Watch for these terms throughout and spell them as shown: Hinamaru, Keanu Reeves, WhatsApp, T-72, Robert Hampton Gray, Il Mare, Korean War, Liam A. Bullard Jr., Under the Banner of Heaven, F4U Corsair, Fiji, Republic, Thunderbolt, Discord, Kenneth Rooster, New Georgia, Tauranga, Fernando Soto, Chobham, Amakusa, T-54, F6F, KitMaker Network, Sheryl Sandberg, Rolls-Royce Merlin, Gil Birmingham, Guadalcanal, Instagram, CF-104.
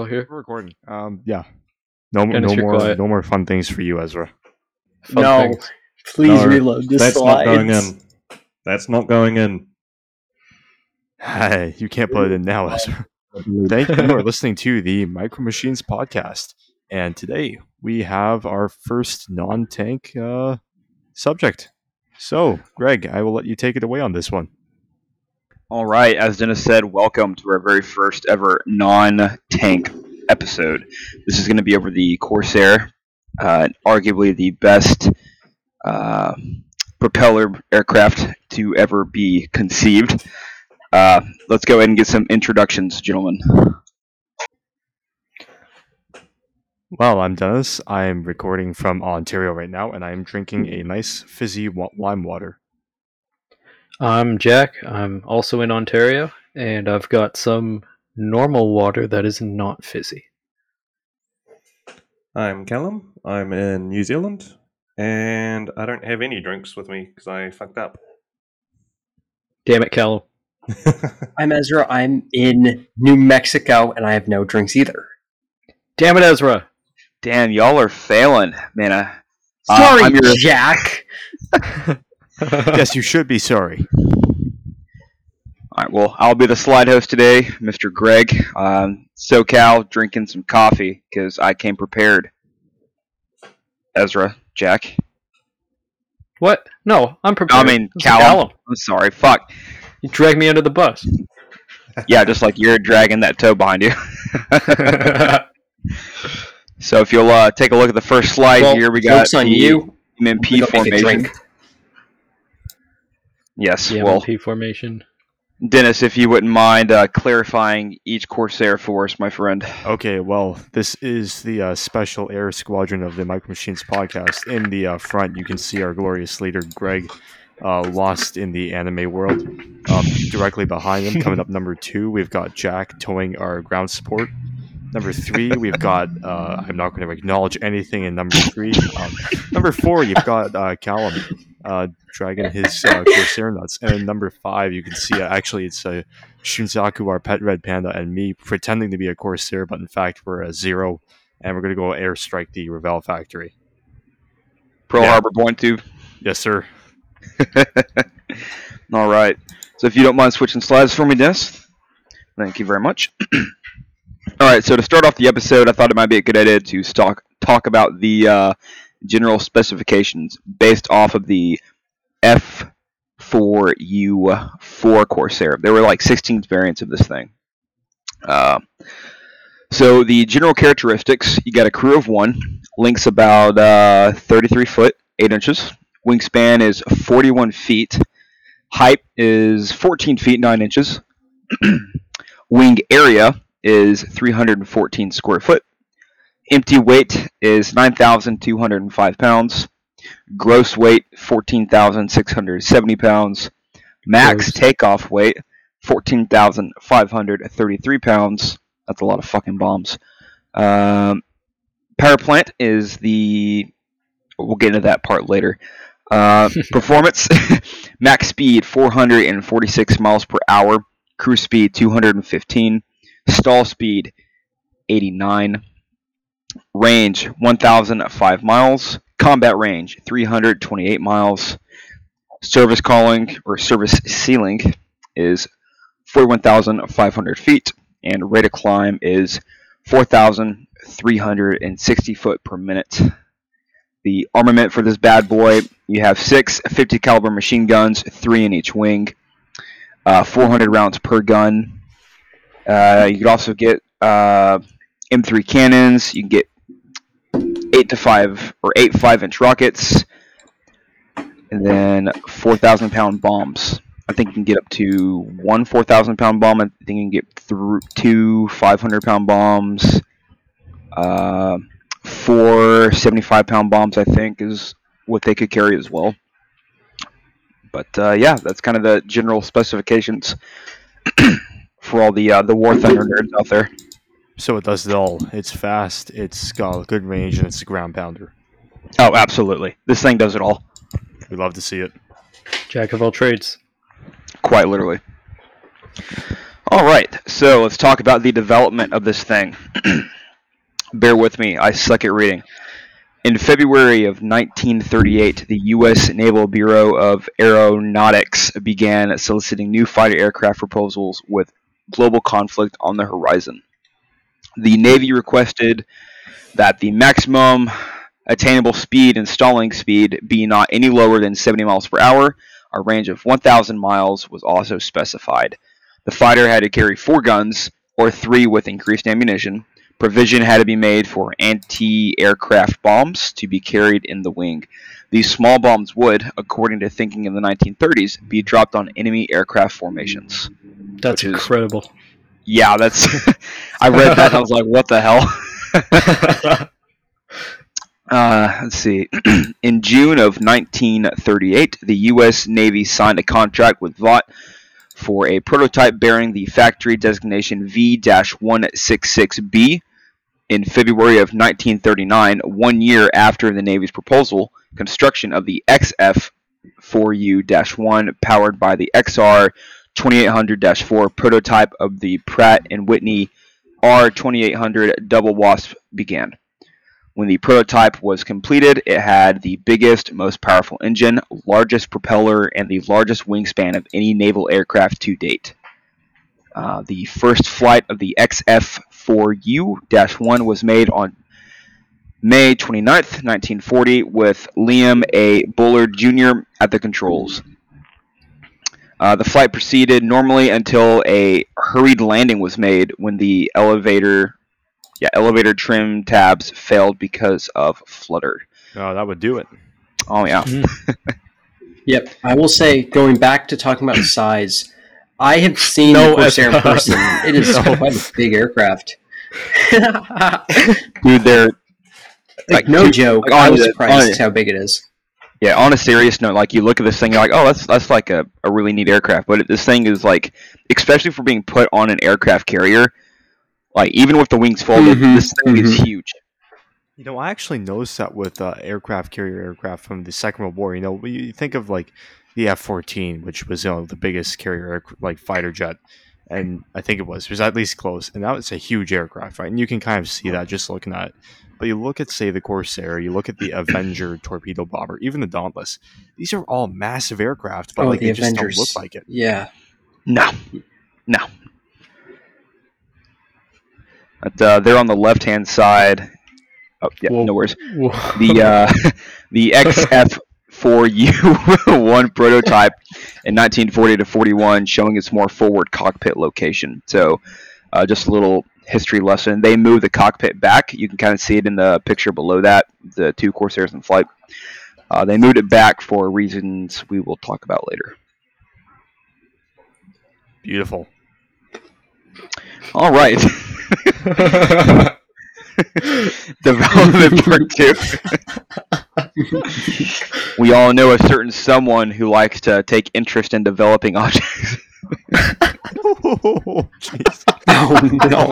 all here. We're recording. Yeah. No more fun things for you, Ezra. Fun things. Please reload the slides. That's not going in. That's not going in. Hey, you can't put it in now, Ezra. Thank you for listening to the Micro Machines Podcast. And today we have our first non-tank subject. So, Greg, I will let you take it away on this one. All right, as Dennis said, welcome to our very first ever non-tank episode. This is going to be over the Corsair, arguably the best propeller aircraft to ever be conceived. Let's go ahead and get some introductions, gentlemen. Well, I'm Dennis. I'm recording from Ontario right now, and I'm drinking a nice fizzy lime water. I'm Jack. I'm also in Ontario, and I've got some normal water that is not fizzy. I'm Callum. I'm in New Zealand, and I don't have any drinks with me because I fucked up. Damn it, Callum. I'm Ezra. I'm in New Mexico, and I have no drinks either. Damn it, Ezra. Damn, y'all are failing, man. Sorry, Jack. Yes, you should be sorry. All right, well, I'll be the slide host today, Mr. Greg. SoCal, drinking some coffee, because I came prepared. Ezra, Jack. What? No, I'm prepared. I mean, Callum. I'm sorry, fuck. You dragged me under the bus. Yeah, just like you're dragging that toe behind you. So if you'll take a look at the first slide, well, here we got the MMP formation. Yes, well, MMP formation. Dennis, if you wouldn't mind clarifying each Corsair for us, my friend. Okay, well, this is the Special Air Squadron of the Micro Machines Podcast. In the front, you can see our glorious leader, Greg, lost in the anime world. Directly behind him, coming up number 2, we've got Jack towing our ground support. Number 3, we've got, I'm not going to acknowledge anything in number 3. Number 4, you've got Callum dragging his Corsair nuts. And number 5, you can see, actually, it's Shunzaku, our pet red panda, and me pretending to be a Corsair, but in fact, we're a Zero, and we're going to go airstrike the Revell factory. Pearl Harbor Point Tube. Yes, sir. All right. So if you don't mind switching slides for me, Dennis. Thank you very much. All right, so to start off the episode, I thought it might be a good idea to talk about the general specifications based off of the F4U Corsair. There were like 16 variants of this thing. So the general characteristics, you got a crew of 1, length's about 33 foot, 8 inches, wingspan is 41 feet, height is 14 feet, 9 inches, wing area is 314 square foot. Empty weight is 9,205 pounds. Gross weight, 14,670 pounds. Max takeoff weight, 14,533 pounds. That's a lot of fucking bombs. Power plant is we'll get into that part later. Performance, max speed, 446 miles per hour. Cruise speed, 215. Stall speed, 89. Range, 1,005 miles. Combat range, 328 miles. Service calling, or service ceiling, is 41,500 feet. And rate of climb is 4,360 foot per minute. The armament for this bad boy, you have 6 50 caliber machine guns, 3 in each wing. 400 rounds per gun. You could also get M3 cannons. You can get 8 5-inch rockets, and then 4,000-pound bombs. I think you can get up to one 4,000-pound bomb. I think you can get 2 500-pound bombs, 4 75-pound bombs. I think is what they could carry as well. But yeah, that's kind of the general specifications. For all the War Thunder nerds out there. So it does it all. It's fast, it's got a good range, and it's a ground pounder. Oh, absolutely. This thing does it all. We love to see it. Jack of all trades. Quite literally. All right, so let's talk about the development of this thing. Bear with me, I suck at reading. In February of 1938, the U.S. Naval Bureau of Aeronautics began soliciting new fighter aircraft proposals with global conflict on the horizon. The Navy requested that the maximum attainable speed and stalling speed be not any lower than 70 miles per hour. A range of 1,000 miles was also specified. The fighter had to carry 4 guns, or 3 with increased ammunition. Provision had to be made for anti-aircraft bombs to be carried in the wing. These small bombs would, according to thinking in the 1930s, be dropped on enemy aircraft formations. That's incredible. Yeah, that's... I read that and I was like, what the hell? Let's see. In June of 1938, the U.S. Navy signed a contract with Vought for a prototype bearing the factory designation V-166B. In February of 1939, 1 year after the Navy's proposal, construction of the XF-4U-1 powered by the XR-2800-4 prototype of the Pratt & Whitney R-2800 Double Wasp began. When the prototype was completed, it had the biggest, most powerful engine, largest propeller, and the largest wingspan of any naval aircraft to date. The first flight of the XF-4U-1 was made on May 29, 1940, with Liam A. Bullard Jr. at the controls. The flight proceeded normally until a hurried landing was made when the elevator trim tabs failed because of flutter. Oh, that would do it. Oh, yeah. Yep. I will say, going back to talking about size, I have seen the Corsair in person. It is quite a big aircraft. Dude, they're... Like, no joke. Like, I was surprised how big it is. Yeah, on a serious note, like, you look at this thing, you're like, oh, that's like a really neat aircraft. But this thing is, like, especially for being put on an aircraft carrier... Like, even with the wings folded, this thing is huge. You know, I actually noticed that with aircraft from the Second World War. You know, you think of, like, the F-14, which was, you know, the biggest carrier, like, fighter jet. And I think it was at least close. And that was a huge aircraft, right? And you can kind of see that just looking at it. But you look at, say, the Corsair, you look at the Avenger torpedo bomber, even the Dauntless. These are all massive aircraft, but, like, the Avengers just don't look like it. Yeah. No. But, they're on the left-hand side. Oh, yeah, whoa. No worries. Whoa. The XF-4U-1 prototype in 1940 to 1941, showing its more forward cockpit location. So, just a little history lesson. They moved the cockpit back. You can kind of see it in the picture below that, the two Corsairs in flight. They moved it back for reasons we will talk about later. Beautiful. All right. Development part 2. We all know a certain someone who likes to take interest in developing objects. Oh, geez. Oh no.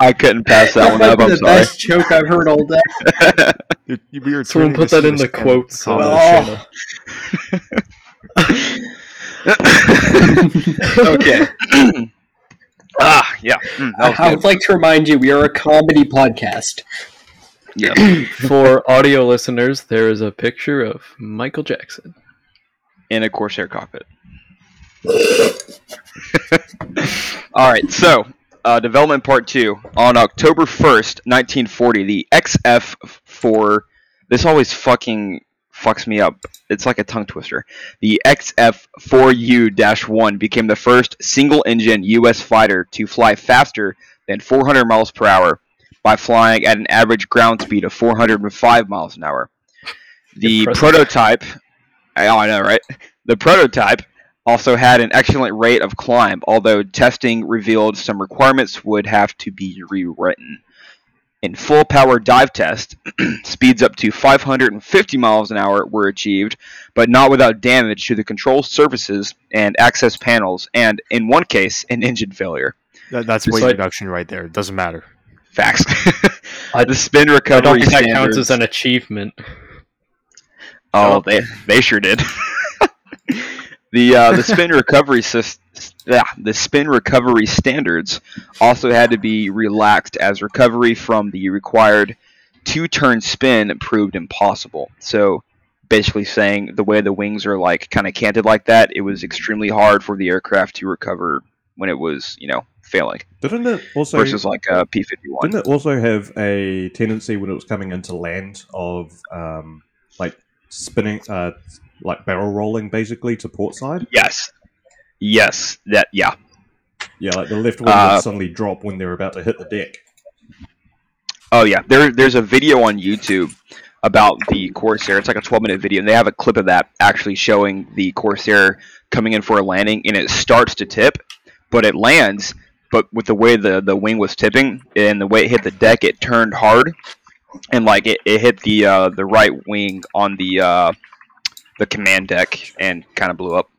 I couldn't pass that one up. I'm sorry. That's the best joke I've heard all day. Someone put that in the quotes. Oh. Okay. Yeah. I would like to remind you, we are a comedy podcast. Yeah. For audio listeners, there is a picture of Michael Jackson in a Corsair cockpit. All right. So, development part 2. On October 1st, 1940, the XF-4. This always fucks me up. It's like a tongue twister. The XF-4U-1 became the first single-engine U.S. fighter to fly faster than 400 miles per hour by flying at an average ground speed of 405 miles an hour. The prototype... Oh, I know, right? The prototype also had an excellent rate of climb, although testing revealed some requirements would have to be rewritten. In full-power dive test, speeds up to 550 miles an hour were achieved, but not without damage to the control surfaces and access panels, and, in one case, an engine failure. That's weight reduction right there. It doesn't matter. Facts. The spin recovery that counts as an achievement. Oh, they sure did. The spin recovery the spin recovery standards also had to be relaxed as recovery from the required two-turn spin proved impossible. So basically saying the way the wings are like kind of canted like that, it was extremely hard for the aircraft to recover when it was, you know, failing. Didn't it also versus like a P-51? Didn't it also have a tendency when it was coming into land of like spinning, like barrel rolling basically to port side? Yes, that yeah. Yeah, like the left wing would suddenly drop when they're about to hit the deck. Oh yeah, there's a video on YouTube about the Corsair. It's like a 12-minute video, and they have a clip of that actually showing the Corsair coming in for a landing, and it starts to tip, but it lands, but with the way the wing was tipping and the way it hit the deck, it turned hard, and like it hit the right wing on the command deck and kind of blew up.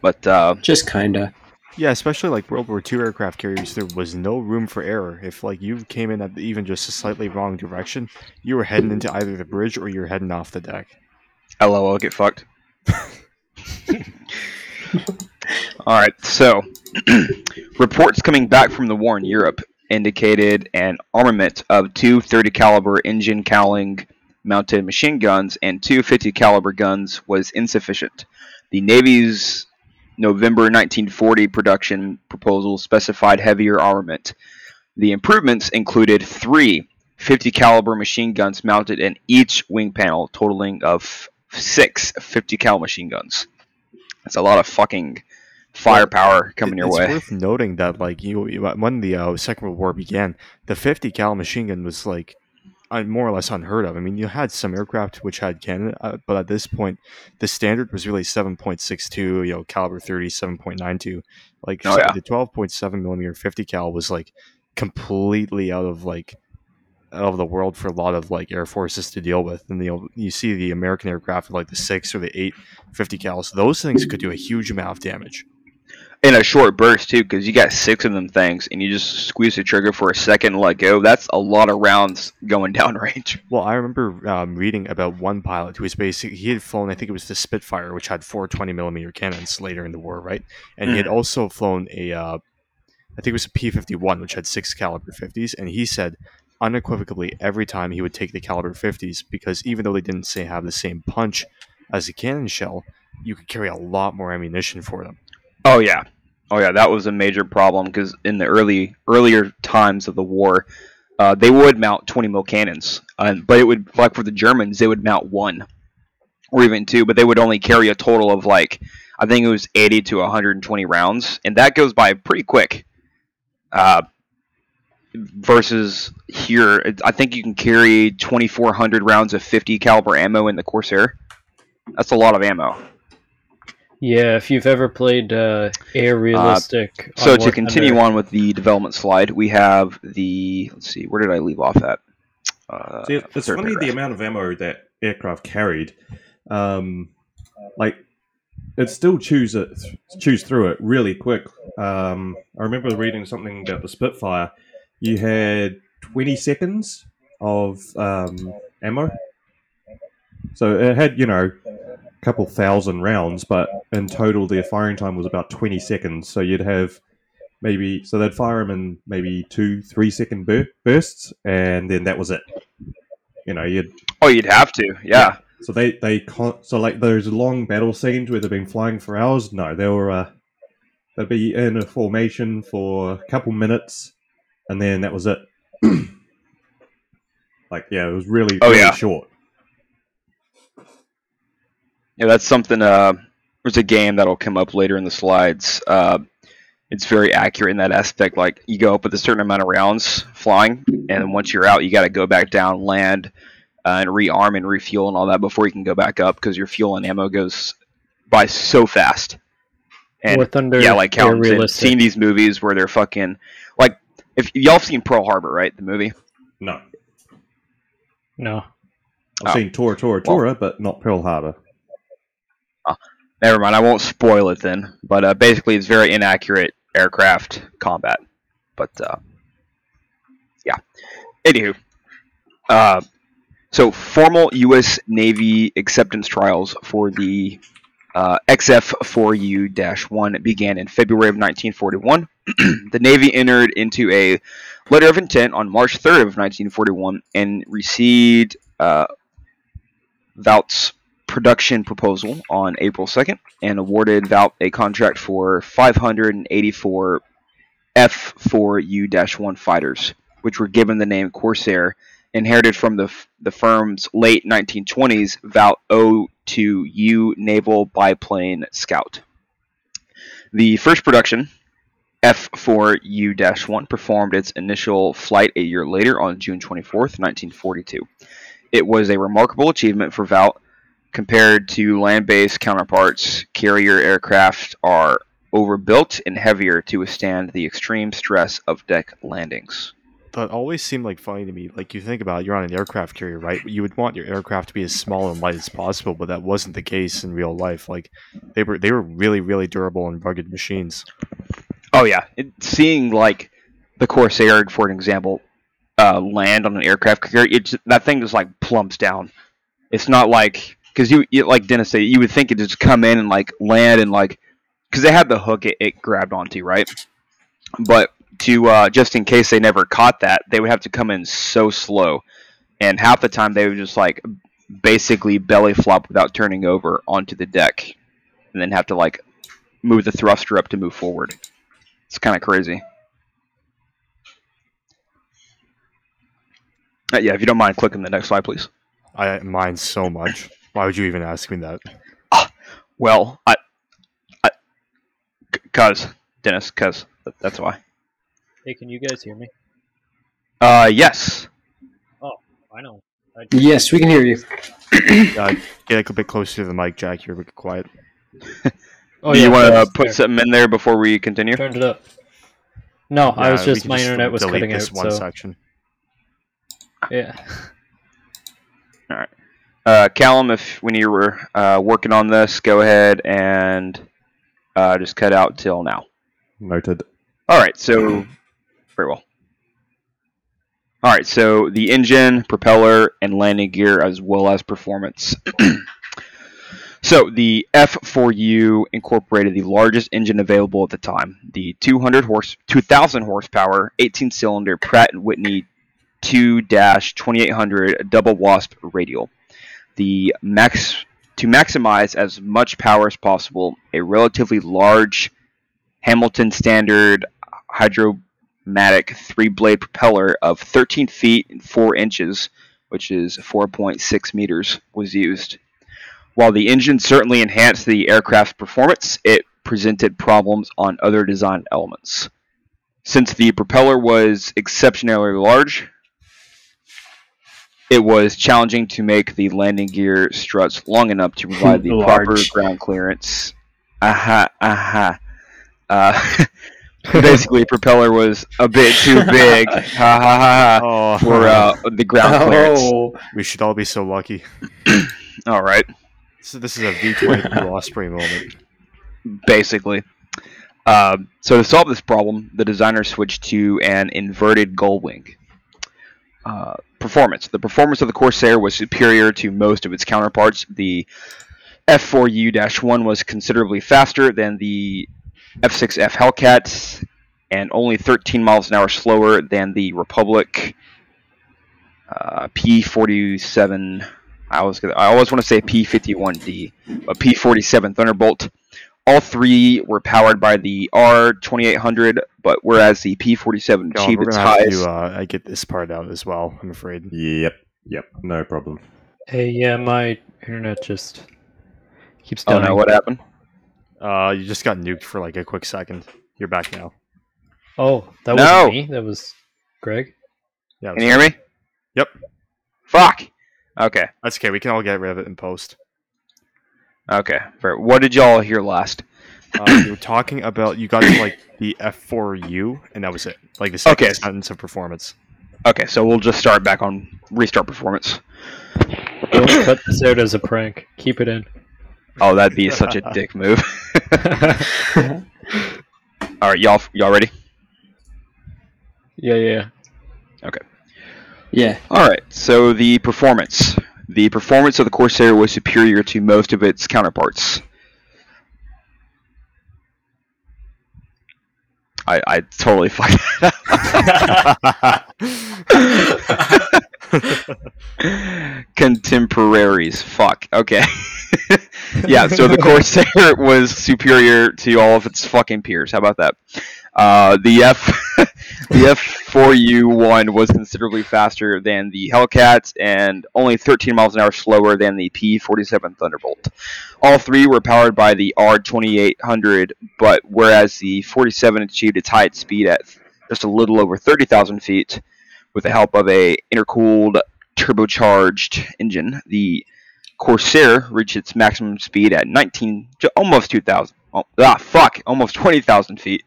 But just kinda. Yeah, especially like World War II aircraft carriers, there was no room for error. If like you came in at even just a slightly wrong direction, you were heading into either the bridge or you're heading off the deck. LOL, get fucked. All right, so reports coming back from the war in Europe indicated an armament of two 30 caliber engine cowling mounted machine guns and two 50 caliber guns was insufficient. The Navy's November 1940 production proposal specified heavier armament. The improvements included three 50 caliber machine guns mounted in each wing panel, totaling of six 50 cal machine guns. That's a lot of fucking firepower coming your way. It's worth noting that, like, when the Second World War began, the 50 cal machine gun was like more or less unheard of. I mean, you had some aircraft which had cannon, but at this point, the standard was really 7.62, you know, caliber 30, 7.92. Like the 12.7 millimeter 50 cal was like completely out of the world for a lot of like air forces to deal with. And you see the American aircraft with like the 6 or the 8 50 cals. Those things could do a huge amount of damage in a short burst too, because you got six of them things, and you just squeeze the trigger for a second and let go. That's a lot of rounds going downrange. Well, I remember reading about one pilot who was basically, he had flown, I think it was the Spitfire, which had 4 20-millimeter cannons later in the war, right? And he had also flown a, I think it was a P51, which had 6 caliber 50s, and he said unequivocally every time he would take the caliber 50s because even though they didn't have the same punch as a cannon shell, you could carry a lot more ammunition for them. Oh yeah, that was a major problem because in the earlier times of the war, they would mount 20 mil cannons, but it would, like for the Germans, they would mount one or even two, but they would only carry a total of like, I think it was 80 to 120 rounds, and that goes by pretty quick. Versus here, I think you can carry 2,400 rounds of 50 caliber ammo in the Corsair. That's a lot of ammo. Yeah, if you've ever played Air Realistic. So to continue on with the development slide, we have the... Let's see, where did I leave off at? See, it's funny the amount of ammo that aircraft carried. Like, it still chews through it really quick. I remember reading something about the Spitfire. You had 20 seconds of ammo. So it had, you know, couple thousand rounds, but in total their firing time was about 20 seconds. So you'd have maybe, so they'd fire them in maybe 2-3 second bursts, and then that was it. You know, you'd have to, yeah. So so like those long battle scenes where they've been flying for hours. No, they were they'd be in a formation for a couple minutes, and then that was it. Like, yeah, it was really, really short. Yeah, that's something, there's a game that'll come up later in the slides. It's very accurate in that aspect. Like, you go up with a certain amount of rounds flying, and once you're out, you got to go back down, land, and rearm and refuel and all that before you can go back up, because your fuel and ammo goes by so fast. And, yeah, like how I've seen these movies where they're fucking, like, if y'all have seen Pearl Harbor, right, the movie? No. I've seen Tora, but not Pearl Harbor. Never mind, I won't spoil it then. But basically, it's very inaccurate aircraft combat. But, yeah. Anywho. So, formal U.S. Navy acceptance trials for the XF-4U-1 began in February of 1941. The Navy entered into a letter of intent on March 3rd of 1941 and received Vought's production proposal on April 2nd and awarded Vought a contract for 584 F4U-1 fighters, which were given the name Corsair, inherited from the firm's late 1920s Vought O2U naval biplane Scout. The first production, F4U-1, performed its initial flight a year later on June 24th, 1942. It was a remarkable achievement for Vought compared to land-based counterparts. Carrier aircraft are overbuilt and heavier to withstand the extreme stress of deck landings. That always seemed like funny to me. Like, you think about it, you're on an aircraft carrier, right? You would want your aircraft to be as small and light as possible, but that wasn't the case in real life. Like, they were really, really durable and rugged machines. Oh yeah, seeing like the Corsair, for example, land on an aircraft carrier, that thing just like plumps down. It's not like, because you like Dennis said, you would think it just come in and like land and like, because they had the hook it grabbed onto, right? But to just in case they never caught that, they would have to come in so slow, and half the time they would just like basically belly flop without turning over onto the deck, and then have to like move the thruster up to move forward. It's kind of crazy. Yeah, if you don't mind, clicking the next slide, please. I mind so much. Why would you even ask me that? Well, Dennis, that's why. Hey, can you guys hear me? Yes. Oh, I know. Yes, we can hear you. Get a bit closer to the mic, Jack. You're a bit quiet. Oh, yeah, you want to put something in there before we continue? Turned it up. No, yeah, I was just, my internet was cutting out. One section. Yeah. All right. Callum, when you were working on this, go ahead and just cut out till now. Noted. All right, so... Very well. All right, so the engine, propeller, and landing gear, as well as performance. So the F4U incorporated the largest engine available at the time, the 2,000 horsepower, 18-cylinder Pratt & Whitney 2-2800 Double Wasp radial. To maximize as much power as possible, a relatively large Hamilton standard hydromatic three-blade propeller of 13 feet and 4 inches, which is 4.6 meters, was used. While the engine certainly enhanced the aircraft's performance, it presented problems on other design elements. Since the propeller was exceptionally large, it was challenging to make the landing gear struts long enough to provide the proper ground clearance. Basically, propeller was a bit too big for the ground clearance. We should all be so lucky. All right. So this is a V-22 Osprey moment. Basically. So to solve this problem, the designer switched to an inverted gull wing. Performance. The performance of the Corsair was superior to most of its counterparts. The F4U-1 was considerably faster than the F6F Hellcat and only 13 miles an hour slower than the Republic P47... I always want to say P51D, but P47 Thunderbolt. All three were powered by the R-2800, but whereas the P47 achieved its highest... I get this part out as well, I'm afraid. Yep, no problem. Hey, yeah, my internet just keeps dying. Oh no, what happened? You just got nuked for like a quick second. You're back now. Oh, that wasn't me? That was Greg? Yeah, can you hear me? Yep. Fuck! Okay. That's okay. We can all get rid of it in post. Okay. Fair. What did y'all hear last? You were talking about, you got to like the F4U, and that was it. Like the second sentence of performance. Okay, so we'll just start back on restart performance. Don't cut this out as a prank. Keep it in. Oh, that'd be such a dick move. All right, y'all ready? Yeah. Okay. Yeah. Alright, so the performance. The performance of the Corsair was superior to most of its counterparts. I totally fucked that up. Contemporaries, fuck. Okay. Yeah, so the Corsair was superior to all of its fucking peers. How about that? The F4U-1 was considerably faster than the Hellcat and only 13 miles an hour slower than the P47 Thunderbolt. All three were powered by the R-2800, but whereas the 47 achieved its highest speed at just a little over 30,000 feet, with the help of an intercooled turbocharged engine, the Corsair reached its maximum speed at almost 20,000 feet,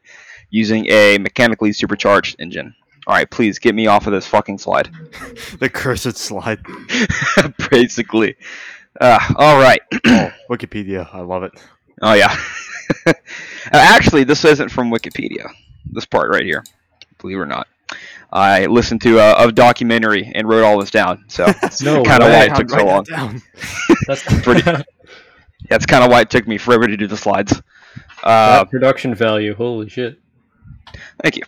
using a mechanically supercharged engine. All right, please get me off of this fucking slide. The cursed slide. Basically. All right. Oh, Wikipedia, I love it. Oh yeah. Actually, this isn't from Wikipedia. This part right here, believe it or not. I listened to a documentary and wrote all this down, so that's kind of why it took so long. That's kind of why it took me forever to do the slides. Production value, holy shit. Thank you.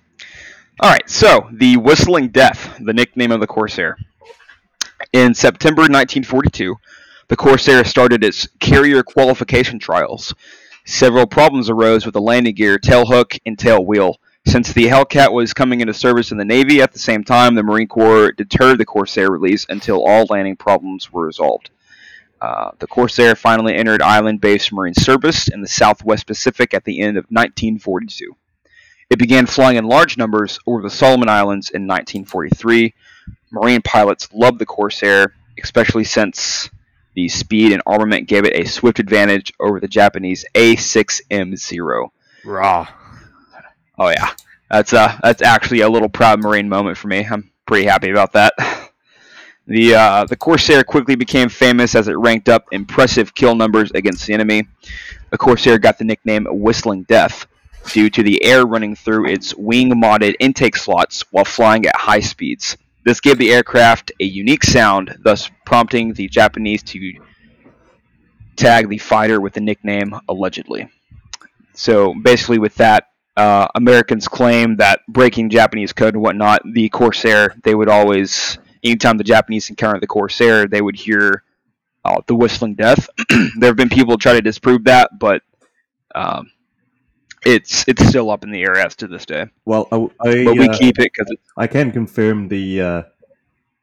Alright, so, the Whistling Death, the nickname of the Corsair. In September 1942, the Corsair started its carrier qualification trials. Several problems arose with the landing gear, tail hook, and tail wheel. Since the Hellcat was coming into service in the Navy at the same time, the Marine Corps deterred the Corsair release until all landing problems were resolved. The Corsair finally entered island-based Marine service in the Southwest Pacific at the end of 1942. It began flying in large numbers over the Solomon Islands in 1943. Marine pilots loved the Corsair, especially since the speed and armament gave it a swift advantage over the Japanese A6M0. Rah. Oh yeah, that's actually a little proud Marine moment for me. I'm pretty happy about that. The Corsair quickly became famous as it ranked up impressive kill numbers against the enemy. The Corsair got the nickname Whistling Death due to the air running through its wing-modded intake slots while flying at high speeds. This gave the aircraft a unique sound, thus prompting the Japanese to tag the fighter with the nickname, allegedly. So basically with that, Americans claim that breaking Japanese code and whatnot, the Corsair, they would always, anytime the Japanese encountered the Corsair, they would hear the Whistling Death. There have been people try to disprove that, but it's still up in the air as to this day. Well, but we keep it because I can confirm the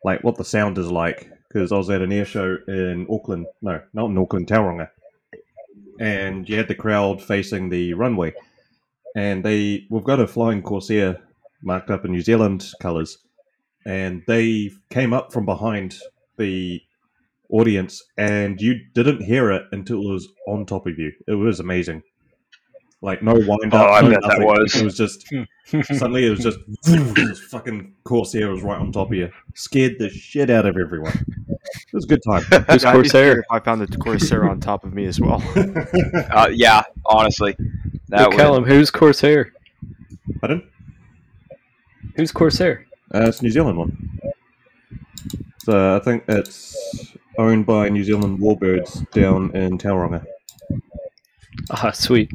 like what the sound is like, because I was at an air show in Auckland, no, not in Auckland, Tauranga, and you had the crowd facing the runway. And we've got a flying Corsair marked up in New Zealand colours, and they came up from behind the audience, and you didn't hear it until it was on top of you. It was amazing. Like, no wind up. Oh, I bet that was. It was just, suddenly it was just, this fucking Corsair was right on top of you. Scared the shit out of everyone. It was a good time. This Corsair. I found the Corsair on top of me as well. Yeah, honestly. That Callum, who's Corsair? Pardon? Who's Corsair? It's a New Zealand one. So I think it's owned by New Zealand Warbirds down in Tauranga. Ah, sweet.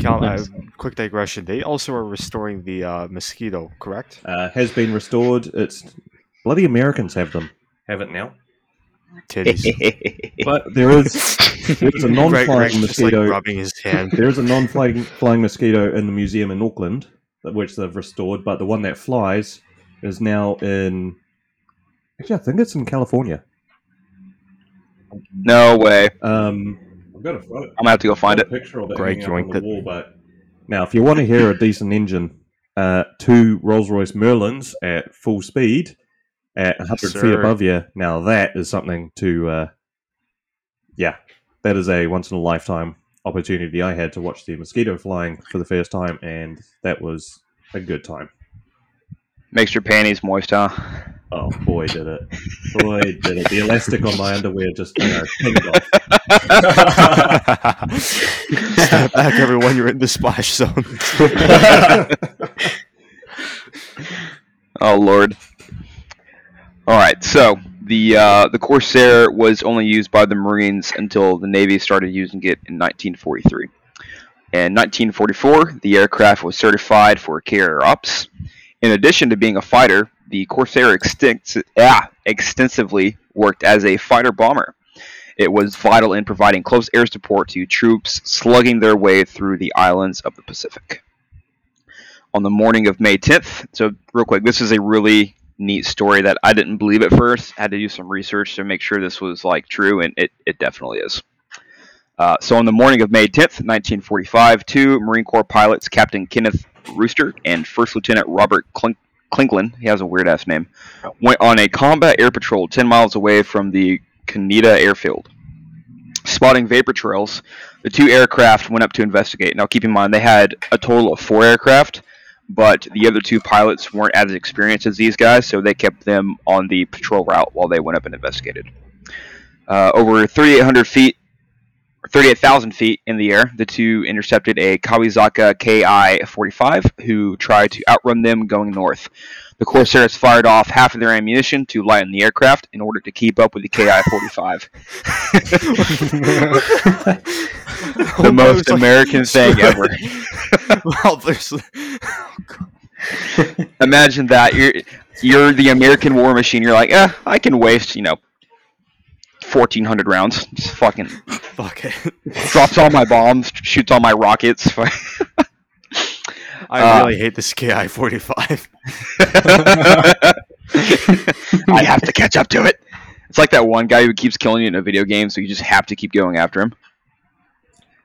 Callum, nice. Quick digression. They also are restoring the Mosquito, correct? Has been restored. It's bloody Americans have them. Have it now? Titties. But there is a non-flying mosquito. Like rubbing his hand. There is a non-flying mosquito in the museum in Auckland, which they've restored. But the one that flies is now in. Actually, I think it's in California. No way. I've got a photo. I'm gonna have to go find it. Picture of it Greg joined the wall, but now, if you want to hear a decent engine, two Rolls-Royce Merlins at full speed. At 100 feet above you, now that is something to, that is a once-in-a-lifetime opportunity I had to watch the Mosquito flying for the first time, and that was a good time. Makes your panties moist, huh? Oh, boy, did it. Boy, did it. The elastic on my underwear just, pinged off. Step back, everyone. You're in the splash zone. Oh, Lord. All right, so the Corsair was only used by the Marines until the Navy started using it in 1943. In 1944, the aircraft was certified for carrier ops. In addition to being a fighter, the Corsair extensively worked as a fighter bomber. It was vital in providing close air support to troops slugging their way through the islands of the Pacific. On the morning of May 10th, so real quick, this is a really neat story that I didn't believe at first. I had to do some research to make sure this was like true, and it definitely is. So on the morning of May 10th, 1945, two Marine Corps pilots, Captain Kenneth Rooster and First Lieutenant Robert Clink, he has a weird-ass name, went on a combat air patrol 10 miles away from the Kaneda airfield. Spotting vapor trails, the two aircraft went up to investigate. Now, keep in mind, they had a total of four aircraft, but the other two pilots weren't as experienced as these guys, so they kept them on the patrol route while they went up and investigated. Over 38,000 feet in the air, the two intercepted a Kawasaki Ki-45, who tried to outrun them going north. The Corsairs fired off half of their ammunition to lighten the aircraft in order to keep up with the Ki-45. The most American thing ever. Well, there's... Imagine that. You're the American war machine. You're like, I can waste, 1,400 rounds. Just fucking... Fuck it. Drops all my bombs, shoots all my rockets. I really hate this Ki-45. I have to catch up to it. It's like that one guy who keeps killing you in a video game, so you just have to keep going after him.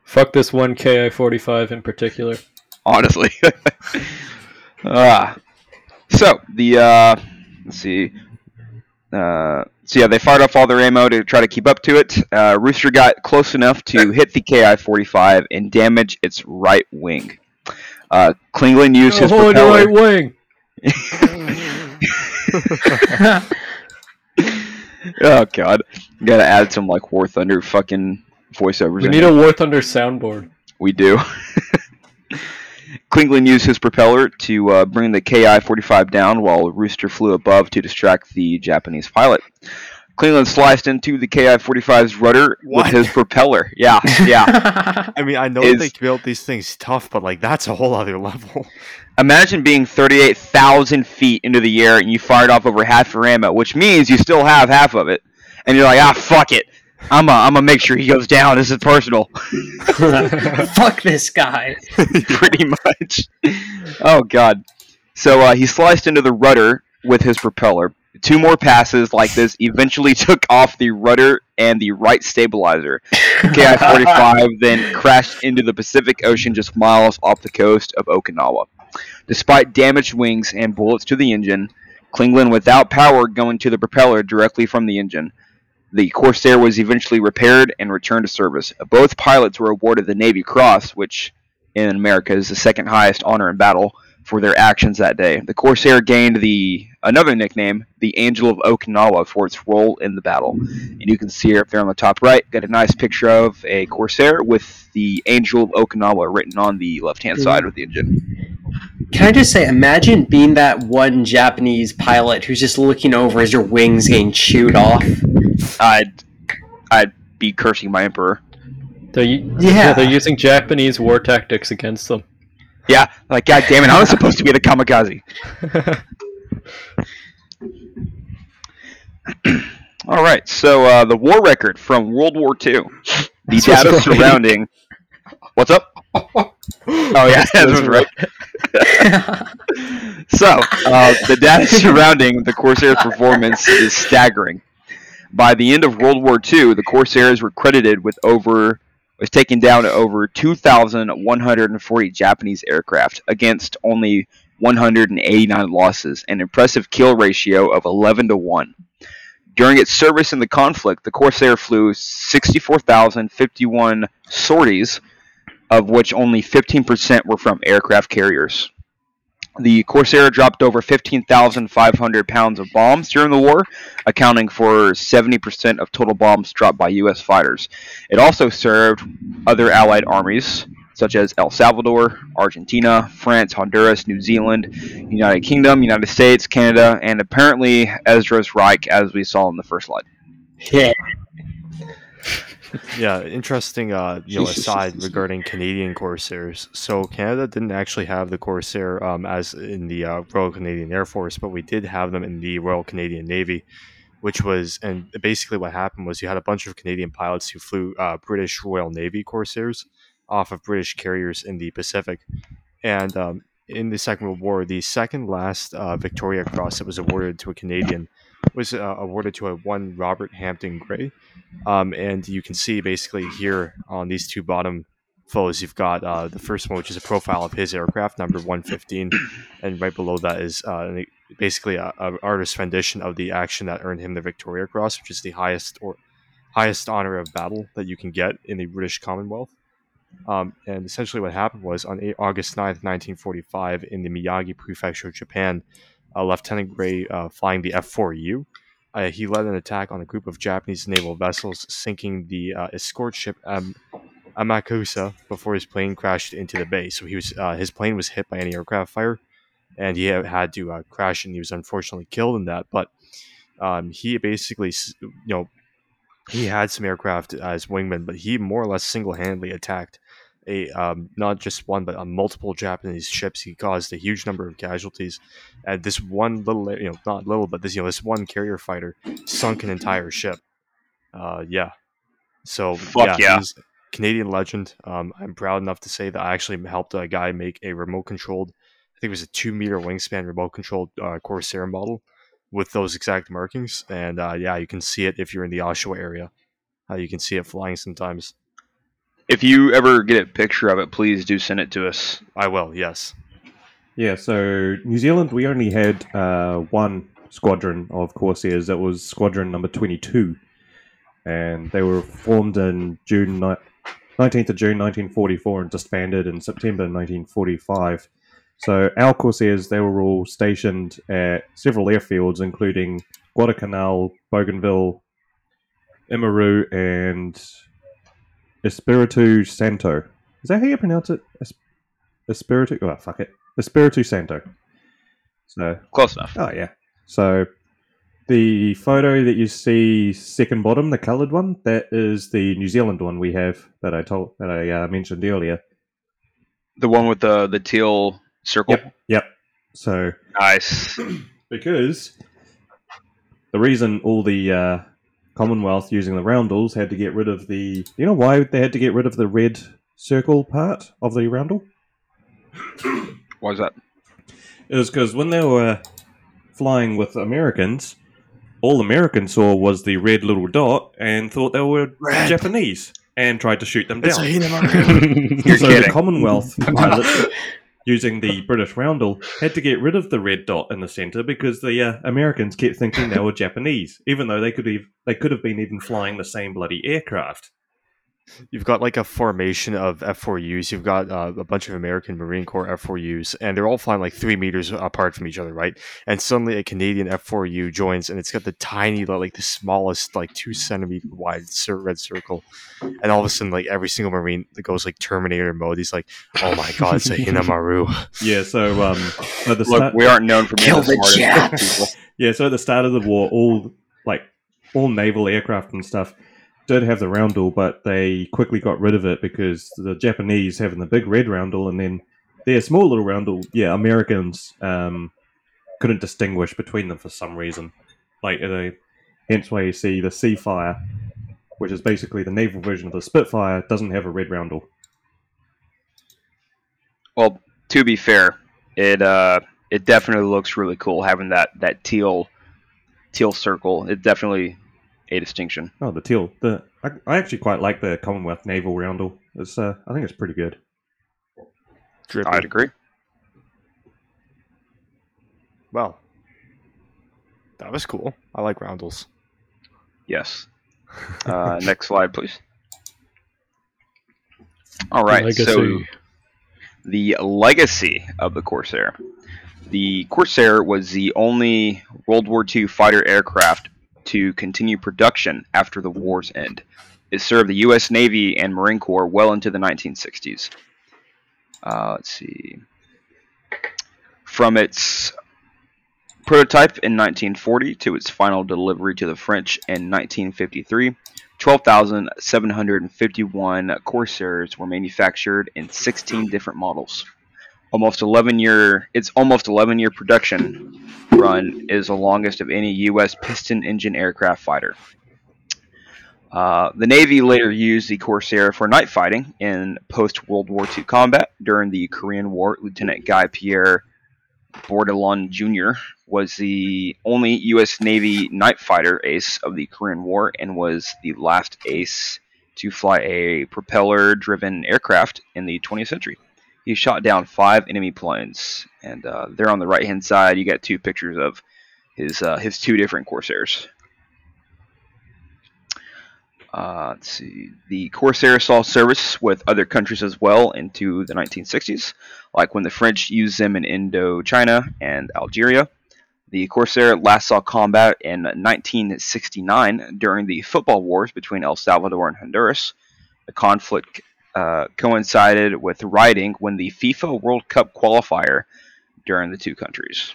Fuck this one Ki-45 in particular. Honestly. Let's see. They fired off all their ammo to try to keep up to it. Rooster got close enough to hit the Ki-45 and damage its right wing. Klinglin used his propeller... right wing! Oh, God. Gotta add some, War Thunder fucking voiceovers. We need a War Thunder soundboard. We do. Klinglin used his propeller to bring the Ki-45 down while Rooster flew above to distract the Japanese pilot. Klinglin sliced into the Ki-45's rudder with his propeller. Yeah. I mean, I know they built these things tough, but, that's a whole other level. Imagine being 38,000 feet into the air and you fired off over half your ammo, which means you still have half of it. And you're like, fuck it. I'm gonna make sure he goes down. This is personal. Fuck this guy. Pretty much. Oh, God. So he sliced into the rudder with his propeller. Two more passes like this eventually took off the rudder and the right stabilizer. Ki-45 then crashed into the Pacific Ocean just miles off the coast of Okinawa. Despite damaged wings and bullets to the engine, Klinglin without power going to the propeller directly from the engine. The Corsair was eventually repaired and returned to service. Both pilots were awarded the Navy Cross, which in America is the second highest honor in battle, for their actions that day. The Corsair gained another nickname, the Angel of Okinawa, for its role in the battle. And you can see her up there on the top right, got a nice picture of a Corsair with the Angel of Okinawa written on the left-hand side of the engine. Can I just say, imagine being that one Japanese pilot who's just looking over as your wing's getting chewed off. I'd be cursing my emperor. They're using Japanese war tactics against them. Yeah, God damn it, I was supposed to be the kamikaze. All right, so the war record from World War II. The data surrounding... What's up? Oh, yeah, that's right. So, the data surrounding the Corsair's performance is staggering. By the end of World War II, the Corsairs were credited with was taken down to over 2,140 Japanese aircraft against only 189 losses, an impressive kill ratio of 11-1. During its service in the conflict, the Corsair flew 64,051 sorties, of which only 15% were from aircraft carriers. The Corsair dropped over 15,500 pounds of bombs during the war, accounting for 70% of total bombs dropped by U.S. fighters. It also served other Allied armies, such as El Salvador, Argentina, France, Honduras, New Zealand, United Kingdom, United States, Canada, and apparently Esdras Reich, as we saw in the first slide. Yeah. Yeah, interesting aside regarding Canadian Corsairs. So Canada didn't actually have the Corsair as in the Royal Canadian Air Force, but we did have them in the Royal Canadian Navy, and basically what happened was you had a bunch of Canadian pilots who flew British Royal Navy Corsairs off of British carriers in the Pacific. And in the Second World War, the second last Victoria Cross that was awarded to a Canadian was awarded to one Robert Hampton Gray. And you can see basically here on these two bottom photos, you've got the first one, which is a profile of his aircraft, number 115. And right below that is basically an artist's rendition of the action that earned him the Victoria Cross, which is the highest honor of battle that you can get in the British Commonwealth. And essentially what happened was on August 9th, 1945, in the Miyagi Prefecture of Japan, Lieutenant Gray, flying the F4U, he led an attack on a group of Japanese naval vessels, sinking the escort ship Amakusa before his plane crashed into the bay. So his plane was hit by anti-aircraft fire, and he had to crash, and he was unfortunately killed in that. But he basically, he had some aircraft as wingmen, but he more or less single-handedly attacked not just one, but multiple Japanese ships. He caused a huge number of casualties, and this one this one carrier fighter sunk an entire ship. He's a Canadian legend. I'm proud enough to say that I actually helped a guy make a remote-controlled, I think it was a 2-meter wingspan remote-controlled Corsair model with those exact markings, and you can see it if you're in the Oshawa area. You can see it flying sometimes. If you ever get a picture of it, please do send it to us. I will, yes. Yeah, so New Zealand, we only had one squadron of Corsairs. That was squadron number 22. And they were formed on 19th of June 1944 and disbanded in September 1945. So our Corsairs, they were all stationed at several airfields, including Guadalcanal, Bougainville, Imaru, and Espiritu Santo. Is that how you pronounce it? Espiritu? Oh, fuck it. Espiritu Santo. So close enough. Oh, yeah. So the photo that you see second bottom, the coloured one, that is the New Zealand one we have that I mentioned earlier. The one with the teal circle? Yep. So nice. Because the reason all the Commonwealth using the roundels had to get rid of the... You know why they had to get rid of the red circle part of the roundel? Why is that? It was because when they were flying with Americans, all Americans saw was the red little dot and thought they were red Japanese and tried to shoot them down. So the Commonwealth pilots using the British roundel had to get rid of the red dot in the centre because the Americans kept thinking they were Japanese, even though they could have been even flying the same bloody aircraft. You've got like a formation of F4Us. You've got a bunch of American Marine Corps F4Us, and they're all flying like 3 meters apart from each other, right? And suddenly a Canadian F4U joins, and it's got the tiny, like the smallest, like 2 centimeter wide red circle. And all of a sudden, like every single Marine that goes like Terminator mode, he's like, "Oh my God, it's a Hinamaru." Yeah. So we aren't known for being the smartest people. Yeah. So at the start of the war, all naval aircraft and stuff did have the roundel, but they quickly got rid of it because the Japanese having the big red roundel and then their small little roundel, Americans couldn't distinguish between them for some reason. Hence why you see the Sea Fire, which is basically the naval version of the Spitfire, doesn't have a red roundel. Well, to be fair, it definitely looks really cool having that teal circle. It definitely a distinction. Oh, the teal. I actually quite like the Commonwealth naval roundel. It's I think it's pretty good. Drippy. I'd agree. Well, that was cool. I like roundels. Yes. Next slide, please. All right. Legacy. So the legacy of the Corsair. The Corsair was the only World War II fighter aircraft to continue production after the war's end. It served the U.S. Navy and Marine Corps well into the 1960s. Let's see. From its prototype in 1940 to its final delivery to the French in 1953, 12,751 Corsairs were manufactured in 16 different models. Its almost 11-year production run is the longest of any U.S. piston engine aircraft fighter. The Navy later used the Corsair for night fighting in post-World War II combat. During the Korean War, Lieutenant Guy Pierre Bordelon Jr. was the only U.S. Navy night fighter ace of the Korean War and was the last ace to fly a propeller-driven aircraft in the 20th century. He shot down 5 enemy planes, and there on the right-hand side, you got 2 pictures of his 2 different Corsairs. Let's see. The Corsair saw service with other countries as well into the 1960s, like when the French used them in Indochina and Algeria. The Corsair last saw combat in 1969 during the football wars between El Salvador and Honduras. The conflict coincided with rioting when the FIFA World Cup qualifier during the two countries.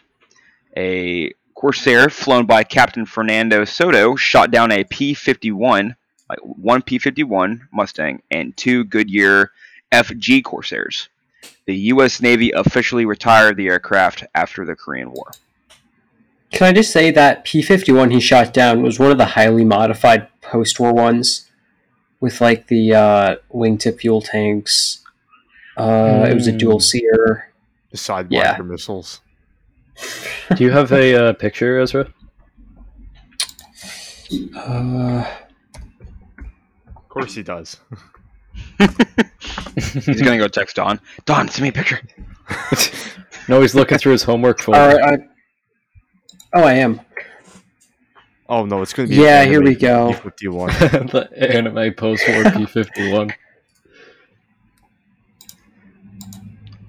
A Corsair flown by Captain Fernando Soto shot down a P51, like one P51 Mustang and 2 Goodyear FG Corsairs. The U.S. Navy officially retired the aircraft after the Korean War. Can I just say that P51 he shot down was one of the highly modified post-war ones? With, like, the wingtip fuel tanks. It was a dual-seater. The side blaster missiles. Do you have a picture, Ezra? Of course he does. He's going to go text Don. Don, send me a picture. No, he's looking through his homework folder. I am. Oh no, it's going to be anime, here we go. P51. The anime post-war P51.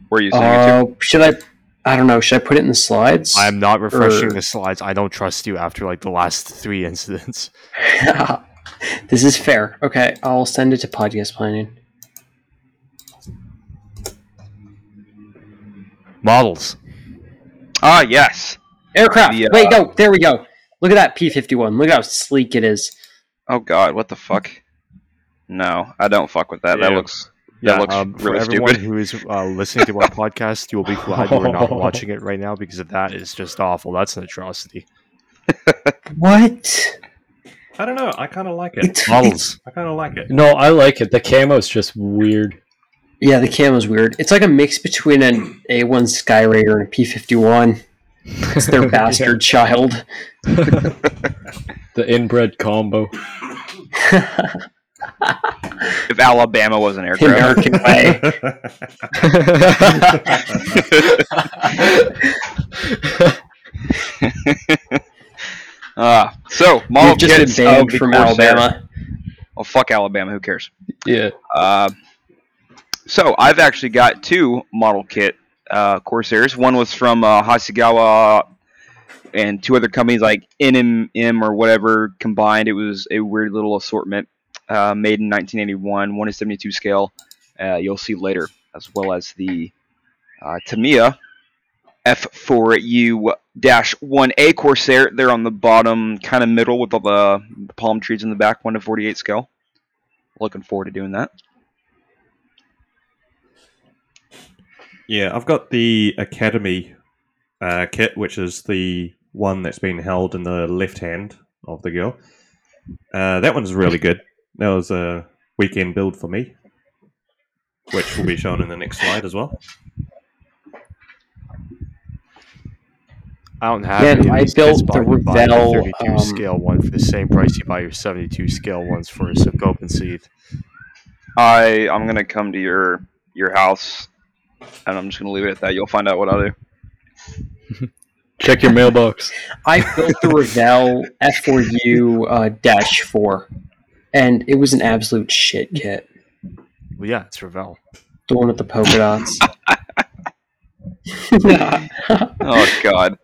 Where are you saying it to? I don't know, should I put it in the slides? I'm not refreshing the slides. I don't trust you after like the last 3 incidents. This is fair. Okay, I'll send it to podcast planning. Models. Ah, yes. Aircraft. Wait, no, there we go. Look at that P-51. Look how sleek it is. Oh, God. What the fuck? No, I don't fuck with that. Yeah. That looks really stupid. For everyone who is listening to our podcast, you will be glad you are not watching it right now because that is just awful. That's an atrocity. What? I don't know. I kind of like it. Models. I kind of like it. No, I like it. The camo's just weird. Yeah, the camo's weird. It's like a mix between an A1 Skyraider and a P-51. It's their bastard child. The inbred combo. If Alabama was an aircraft. American way. So, model kits from Alabama. Oh, fuck Alabama. Who cares? Yeah. So, I've actually got 2 model kit Corsairs. One was from Hasegawa and 2 other companies like NMM or whatever combined. It was a weird little assortment made in 1981, 1:72 scale. You'll see later, as well as the Tamiya F4U-1A Corsair. They're on the bottom, kind of middle with all the palm trees in the back, 1:48 scale. Looking forward to doing that. Yeah, I've got the Academy kit, which is the one that's been held in the left hand of the girl. That one's really good. That was a weekend build for me, which will be shown in the next slide as well. I don't have it. I built the Revell 32 scale one for the same price you buy your 72 scale ones for, so go up and see it. I'm going to come to your house. And I'm just going to leave it at that. You'll find out what I do. Check your mailbox. I built the Revell F4U-4, and it was an absolute shit kit. Well, yeah, it's Revell. The one with the polka dots. Oh, God.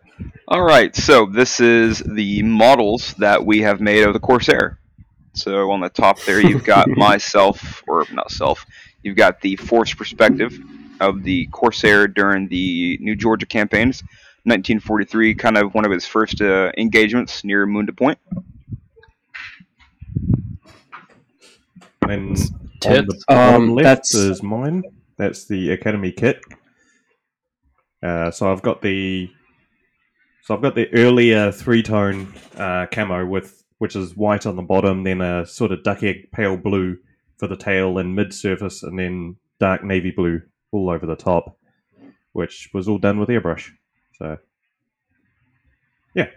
All right, so this is the models that we have made of the Corsair. So on the top there, you've got you've got the forced perspective of the Corsair during the New Georgia campaigns, 1943, kind of one of his first engagements near Munda Point. And on the bottom left is mine. That's the Academy kit. So I've got the earlier three-tone camo which is white on the bottom, then a sort of duck egg pale blue for the tail and mid-surface, and then dark navy blue all over the top, which was all done with airbrush. So, yeah.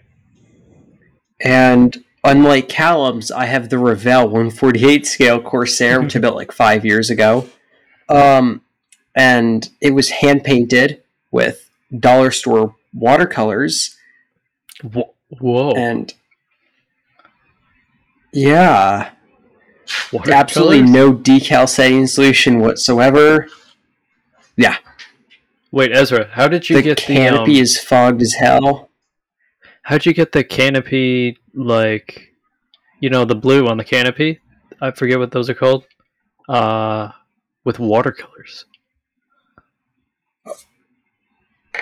And unlike Callum's, I have the Revell 148 scale Corsair, which I built like 5 years ago. And it was hand-painted with dollar store watercolors. Whoa. And yeah, absolutely no decal setting solution whatsoever. Yeah. Wait, Ezra, how did you get the canopy is fogged as hell? How'd you get the canopy, like, you know, the blue on the canopy? I forget what those are called. With watercolors.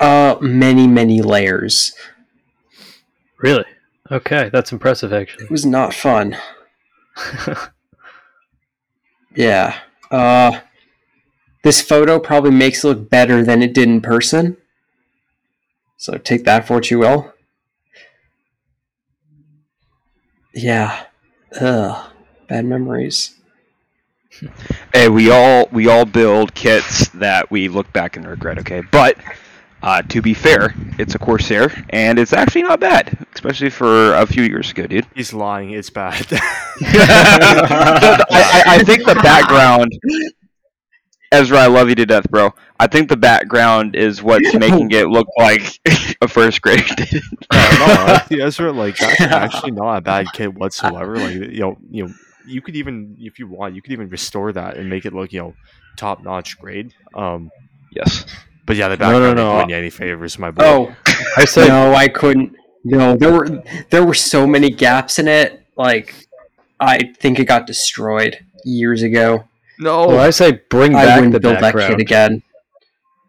Many layers. Really? Okay, that's impressive, actually. It was not fun. Yeah. This photo probably makes it look better than it did in person. So take that for what you will. Yeah. Ugh. Bad memories. Hey, we all build kits that we look back and regret, okay? But to be fair, it's a Corsair, and it's actually not bad, especially for a few years ago, dude. He's lying. It's bad. I think the background, Ezra, I love you to death, bro. I think the background is what's making it look like a first grade. No, Ezra, like, that's actually not a bad kit whatsoever. Like, you know, you could even, if you want, you could even restore that and make it look, you know, top notch grade. Yes. But yeah, the background didn't win you any favors, my boy. Oh, I said no. I couldn't. No, there were so many gaps in it. Like, I think it got destroyed years ago. No, well, I say bring back the background that again.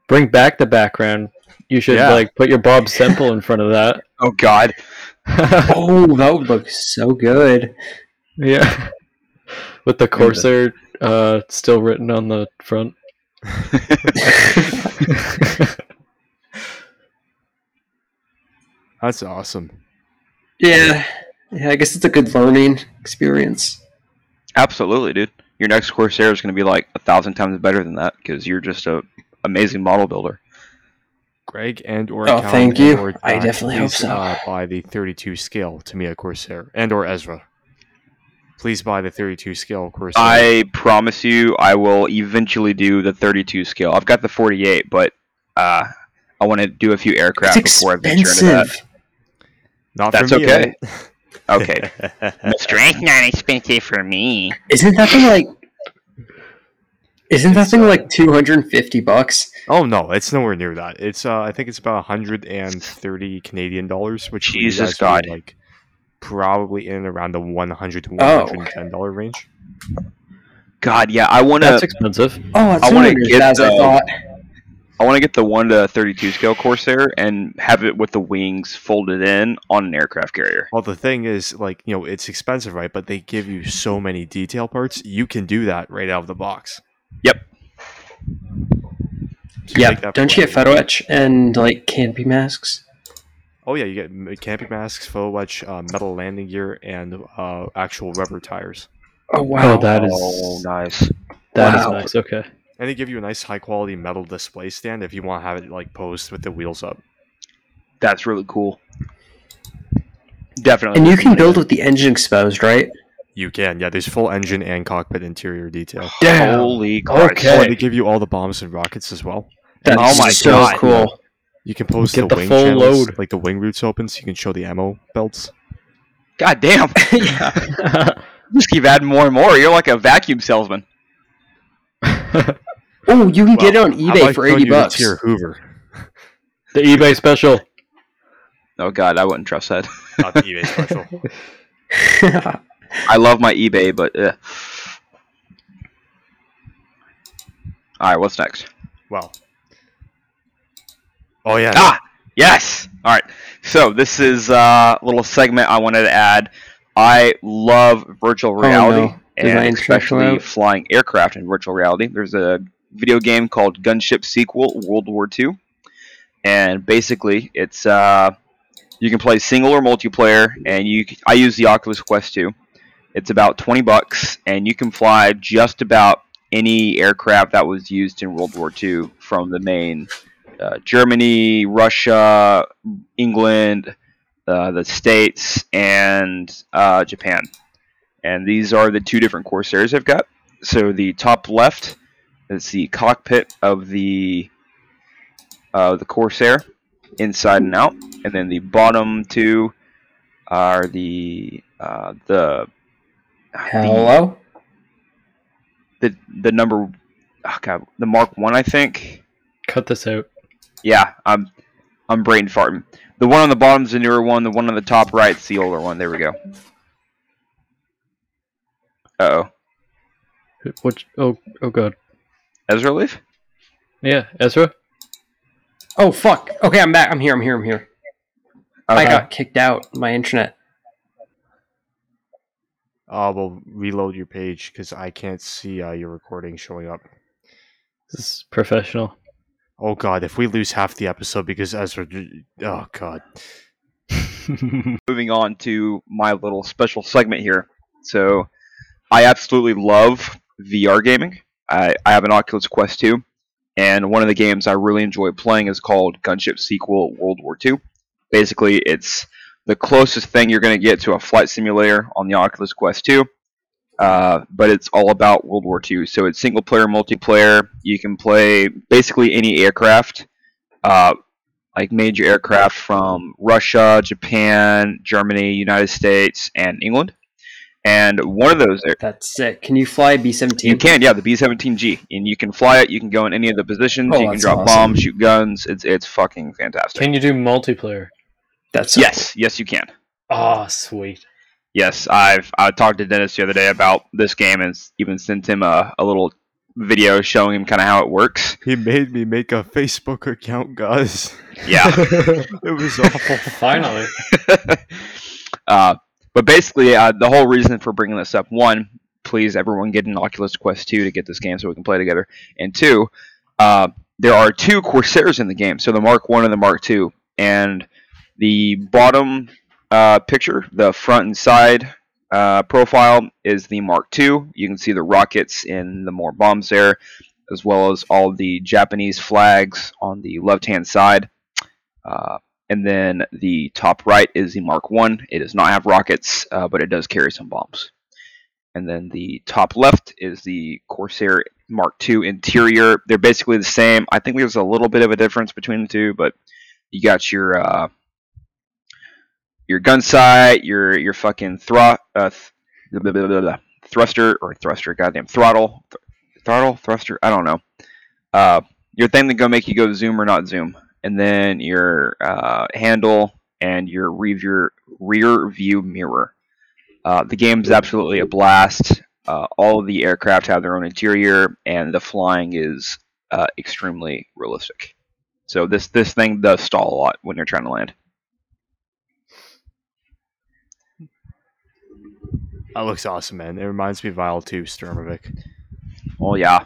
Bring back the background. You should like put your Bob Semple in front of that. Oh God. Oh, that would look so good. Yeah, with the Corsair still written on the front. That's awesome. Yeah, I guess it's a good learning experience. Absolutely, dude. Your next Corsair is going to be like 1,000 times better than that because you're just a amazing model builder. Greg and or Calum, thank you. Or I definitely hope so. Buy the 32 scale Tamiya Corsair and or Ezra. Please buy the 32 scale Corsair. I promise you, I will eventually do the 32 scale. I've got the 48, but I want to do a few aircraft before I venture into that. Not that's for me, okay. Right? Okay, strength not expensive for me. Isn't that thing like $250? Oh no, it's nowhere near that. It's I think it's about 130 Canadian dollars, which Jesus God, like probably in and around the $100 to $110 range. God, yeah, I want to. That's expensive. Oh, it's I want to get the 1-32 scale Corsair and have it with the wings folded in on an aircraft carrier. Well, the thing is, like, you know, it's expensive, right? But they give you so many detail parts. You can do that right out of the box. Yep. Yeah. Don't you get photo etch and, like, canopy masks? Oh, yeah. You get canopy masks, photo etch, metal landing gear, and actual rubber tires. Oh, wow. Oh, that is nice. That is nice. Okay. And they give you a nice high-quality metal display stand if you want to have it like posed with the wheels up. That's really cool. Definitely. And you can build with the engine exposed, right? You can, yeah. There's full engine and cockpit interior detail. Damn. Holy crap. Okay. Oh, they give you all the bombs and rockets as well. That's so cool. You can post the wing full channels, load. Like the wing roots open so you can show the ammo belts. God damn. Just keep adding more and more. You're like a vacuum salesman. Oh, you can get it on eBay for $80. Tier Hoover. The eBay special. Oh God, I wouldn't trust that. Not the eBay special. I love my eBay, but all right, what's next? Well, oh yeah. Ah, yes. All right. So this is a little segment I wanted to add. I love virtual reality. Oh, no. and especially flying aircraft in virtual reality. There's a video game called Gunship Sequel World War II, and basically it's you can play single or multiplayer, and I use the Oculus Quest 2. It's about $20, and you can fly just about any aircraft that was used in World War II from the main Germany, Russia, England, the States, and Japan. And these are the two different Corsairs I've got. So the top left is the cockpit of the Corsair, inside and out. And then the bottom two are the number, the Mark 1, I think. Cut this out. Yeah, I'm brain farting. The one on the bottom's the newer one. The one on the top right's the older one. There we go. Uh-oh. Which? Oh god. Ezra leave? Yeah, Ezra. Oh fuck. Okay, I'm back. I'm here. Okay. I got kicked out. My internet. We'll reload your page because I can't see your recording showing up. This is professional. Oh god, if we lose half the episode because Ezra... Oh god. Moving on to my little special segment here. So, I absolutely love VR gaming. I have an Oculus Quest 2, and one of the games I really enjoy playing is called Gunship Sequel World War II. Basically, it's the closest thing you're going to get to a flight simulator on the Oculus Quest 2, but it's all about World War II. So it's single-player, multiplayer. You can play basically any aircraft, like major aircraft from Russia, Japan, Germany, United States, and England. And one of those... That's sick. Can you fly B-17? You can, yeah, the B-17G. And you can fly it, you can go in any of the positions, you can drop bombs, shoot guns. It's fucking fantastic. Can you do multiplayer? Yes, you can. Oh, sweet. Yes, I talked to Dennis the other day about this game and even sent him a little video showing him kind of how it works. He made me make a Facebook account, guys. Yeah. It was awful. Finally. But basically, the whole reason for bringing this up, one, please everyone get an Oculus Quest 2 to get this game so we can play together. And two, there are two Corsairs in the game, so the Mark 1 and the Mark 2. And the bottom picture, the front and side profile, is the Mark II. You can see the rockets and the more bombs there, as well as all the Japanese flags on the left-hand side. And then the top right is the Mark I. It does not have rockets, but it does carry some bombs. And then the top left is the Corsair Mark II interior. They're basically the same. I think there's a little bit of a difference between the two, but you got your gun sight, your fucking thruster, I don't know. Your thing that go make you go zoom or not zoom, and then your handle and your rear view mirror. The game's absolutely a blast. All of the aircraft have their own interior, and the flying is extremely realistic. So this thing does stall a lot when you're trying to land. That looks awesome, man. It reminds me of Isle 2, Sturmovik. Oh, yeah.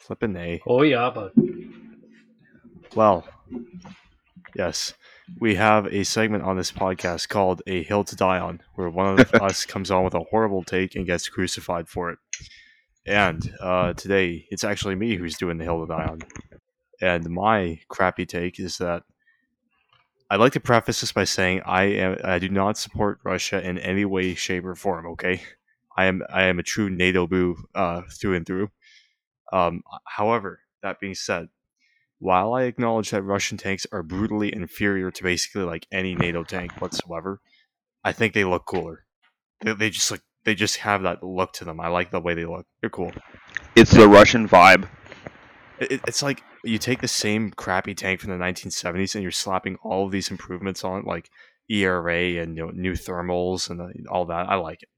Flippin' A. Oh, yeah, but... Well, yes. We have a segment on this podcast called A Hill to Die On, where one of us comes on with a horrible take and gets crucified for it. And today, it's actually me who's doing The Hill to Die On. And my crappy take is that I'd like to preface this by saying I do not support Russia in any way, shape, or form. Okay, I am a true NATO boo through and through. However, that being said, while I acknowledge that Russian tanks are brutally inferior to basically like any NATO tank whatsoever, I think they look cooler. They just have that look to them. I like the way they look. They're cool. It's the Russian vibe. It's like you take the same crappy tank from the 1970s and you're slapping all of these improvements on it, like ERA and new thermals and all that. I like it.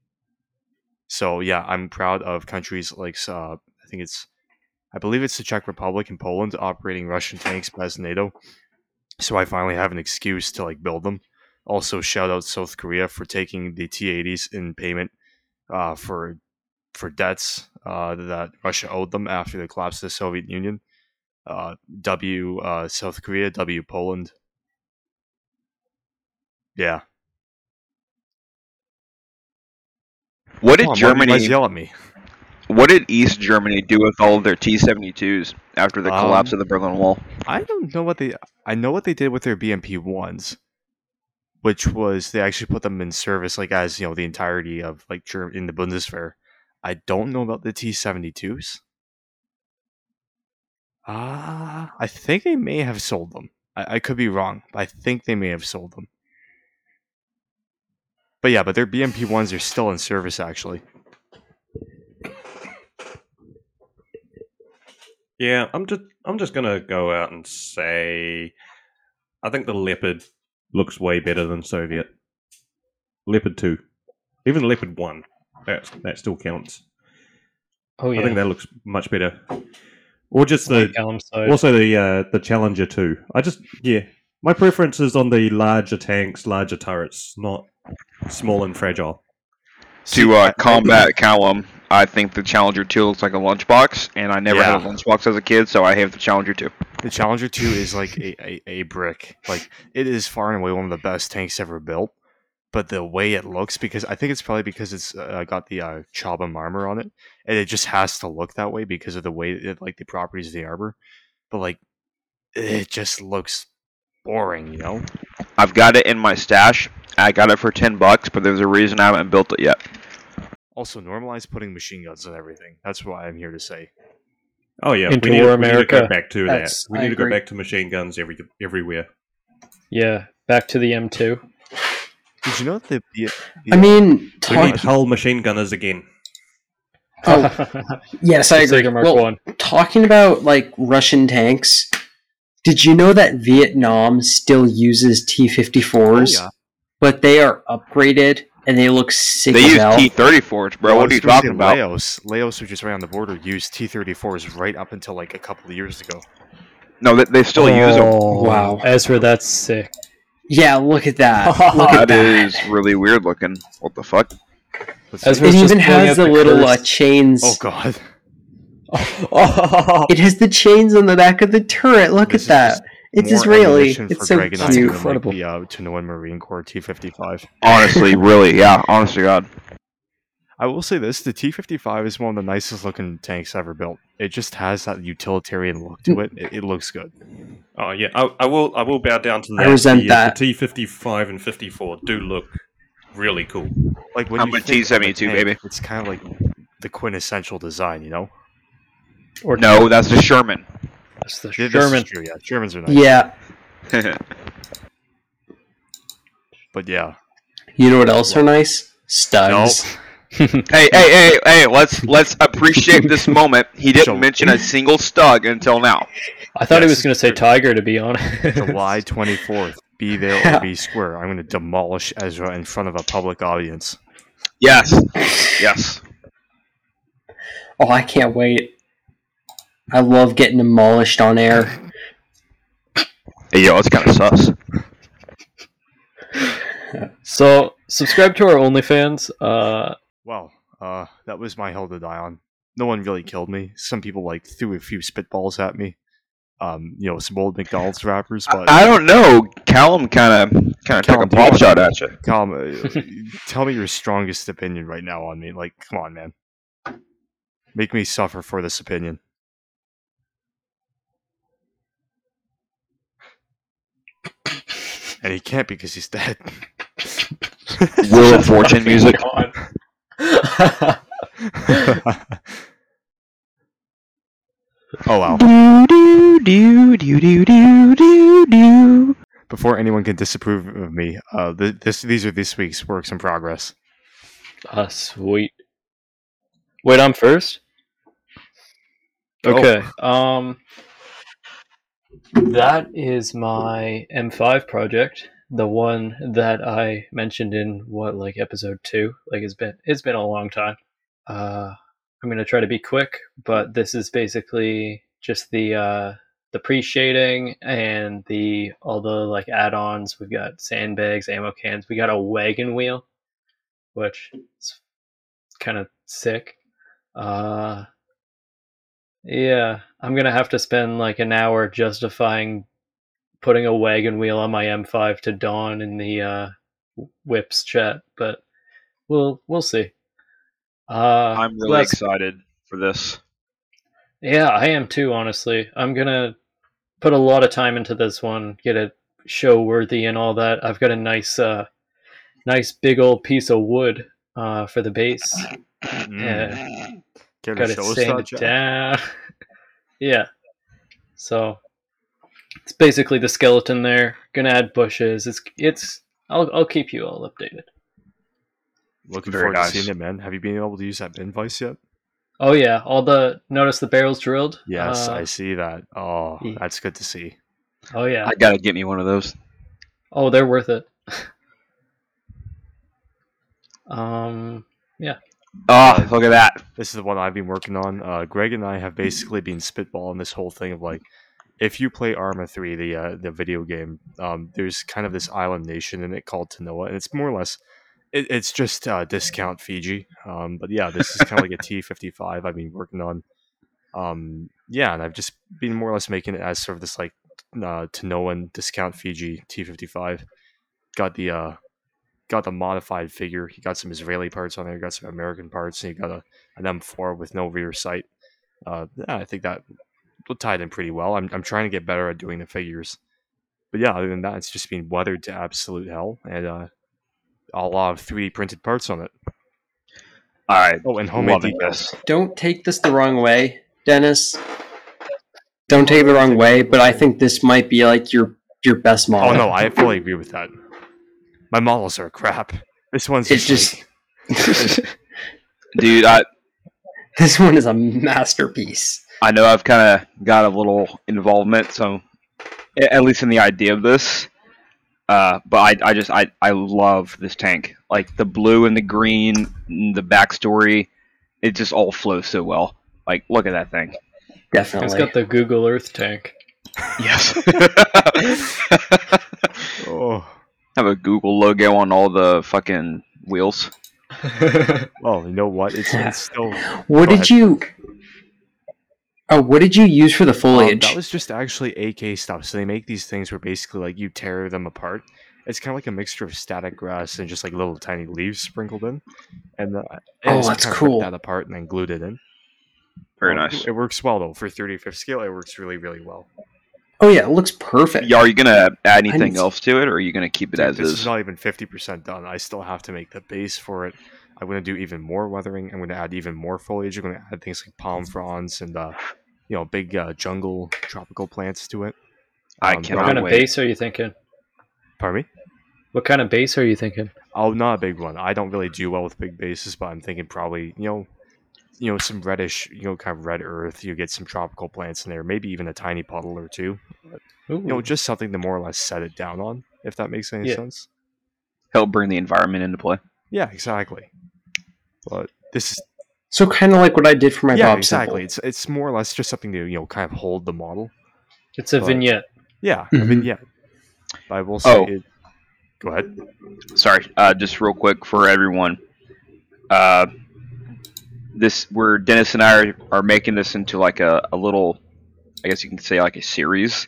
So yeah, I'm proud of countries like I believe it's the Czech Republic and Poland operating Russian tanks as NATO. So I finally have an excuse to like build them. Also, shout out South Korea for taking the T-80s in payment for for debts that Russia owed them after the collapse of the Soviet Union. South Korea, Poland. Yeah. What did Germany? You guys yell at me. What did East Germany do with all of their T-72s after the collapse of the Berlin Wall? I don't know what they. I know what they did with their BMP1s, which was they actually put them in service, like as you know, the entirety of like in the Bundeswehr. I don't know about the T-72s. I think they may have sold them. I could be wrong, but I think they may have sold them. But yeah, but their BMP1s are still in service, actually. Yeah, I'm just gonna go out and say, I think the Leopard looks way better than Soviet. Leopard 2, even Leopard 1, that still counts. Oh yeah, I think that looks much better. Or just the Challenger 2. My preference is on the larger tanks, larger turrets, not small and fragile. To combat Callum, I think the Challenger 2 looks like a lunchbox, and I never had a lunchbox as a kid, so I have the Challenger 2. The Challenger 2 is like a brick. Like, it is far and away one of the best tanks ever built, but the way it looks, because I think it's probably because it's got the Chobham armor on it, and it just has to look that way because of the way, the properties of the armor. But, it just looks boring, you know? I've got it in my stash. I got it for $10, but there's a reason I haven't built it yet. Also, normalize putting machine guns on everything. That's what I'm here to say. Oh yeah, we need to go back to that. We need to go back to machine guns everywhere. Yeah, back to the M2. Did you know that we need hull machine gunners again? Oh, yes, I agree. Well, talking about Russian tanks, did you know that Vietnam still uses T-54s? Oh, yeah. But they are upgraded, and they look sick as hell. They use T-34s, bro. What are you talking about? Laos, which is right on the border, used T-34s right up until a couple of years ago. No, they still use them. Wow. Ezra, that's sick. Yeah, look at that. That is really weird looking. What the fuck? It even has the little chains. Oh, God. It has the chains on the back of the turret. Look at that. It's Israeli. It's so cute. Incredible. The Tanoan Marine Corps T-55. Honestly, really, yeah. Honestly, God. I will say this. The T-55 is one of the nicest looking tanks ever built. It just has that utilitarian look to it. It looks good. Oh, yeah. I will bow down to that. I resent that. The T-55 and 54 do look really cool. I'm a T-72, baby. It's kind of like the quintessential design, you know? Or no, that's the Sherman. That's the German. True, yeah. Germans are nice. Yeah. But yeah. You know what else are nice? Studs. Nope. hey, let's appreciate this moment. He didn't mention a single stug until now. I thought he was going to say Tiger, to be honest. July 24th. Be there or be square. I'm going to demolish Ezra in front of a public audience. Yes. Oh, I can't wait. I love getting demolished on air. Hey, yo, it's kind of sus. So, subscribe to our OnlyFans. That was my hell to die on. No one really killed me. Some people, threw a few spitballs at me. Some old McDonald's rappers. But I don't know. Callum kind of took a ball shot at you. Callum, tell me your strongest opinion right now on me. Come on, man. Make me suffer for this opinion. And he can't because he's dead. Wheel of Fortune music. Oh wow. Before anyone can disapprove of me, these are this week's works in progress. Ah, sweet. Wait, I'm first? Okay. Oh. That is my M5 project, the one that I mentioned in episode 2. It's been a long time. I'm gonna try to be quick, but this is basically just the pre-shading and all the add-ons. We've got sandbags, ammo cans. We got a wagon wheel, which is kind of sick. Yeah, I'm going to have to spend like an hour justifying putting a wagon wheel on my M5 to Dawn in the Whips chat, but we'll see. I'm really excited for this. Yeah, I am too, honestly. I'm going to put a lot of time into this one, get it show worthy and all that. I've got a nice big old piece of wood for the base. Yeah. Got to sand it down. Yeah. So it's basically the skeleton there. Gonna add bushes. It's. I'll keep you all updated. Looking forward to seeing it, man. Have you been able to use that bin vice yet? Oh yeah. Notice the barrels drilled. Yes, I see that. Oh, yeah. That's good to see. Oh yeah. I gotta get me one of those. Oh, they're worth it. Yeah. Oh, look at that. This is the one I've been working on. Greg and I have basically been spitballing this whole thing of like, if you play Arma 3, the video game, there's kind of this island nation in it called Tanoa, and it's more or less, it's just discount Fiji. But yeah, this is kind of like a T-55 I've been working on. Yeah, and I've just been more or less making it as sort of this like Tanoan discount Fiji T-55. Got the modified figure. He got some Israeli parts on there. He got some American parts, and he got an M4 with no rear sight. I think that will tie it in pretty well. I'm trying to get better at doing the figures, but yeah, other than that, it's just been weathered to absolute hell, and a lot of 3D printed parts on it. All right. Oh, and homemade decals. Don't take this the wrong way, Dennis. Don't take it the wrong way, but I think this might be like your best model. Oh no, I fully agree with that. My models are crap. This one's just... Dude, this one is a masterpiece. I know I've kind of got a little involvement, so at least in the idea of this. But I love this tank. Like, the blue and the green, and the backstory, it just all flows so well. Like, look at that thing. Definitely. It's got the Google Earth tank. Yes. Oh... Have a Google logo on all the fucking wheels. Well, you know what? It's still. What did you? Oh, what did you use for the foliage? That was just actually AK stuff. So they make these things where basically like you tear them apart. It's kind of like a mixture of static grass and just like little tiny leaves sprinkled in. And that's cool. Ripped that apart and then glued it in. Very nice. It works well though for 35th scale. It works really, really well. Oh yeah, it looks perfect. Yeah, are you gonna add anything else to it, or are you gonna keep it as is? This is not even 50% done. I still have to make the base for it. I'm gonna do even more weathering. I'm gonna add even more foliage. I'm gonna add things like palm fronds and big jungle tropical plants to it. I cannot wait. What kind of base are you thinking? Pardon me? What kind of base are you thinking? Oh, not a big one. I don't really do well with big bases, but I'm thinking probably some reddish, kind of red earth. You get some tropical plants in there, maybe even a tiny puddle or two. But, just something to more or less set it down on, if that makes any sense. Help bring the environment into play. Yeah, exactly. But this is so kind of like what I did for my Bob. Yeah, exactly. Simple. It's more or less just something to kind of hold the model. It's a vignette. Yeah, a vignette. But I will say. Go ahead. Sorry, just real quick for everyone. This where Dennis and I are making this into like a little, I guess you can say like a series.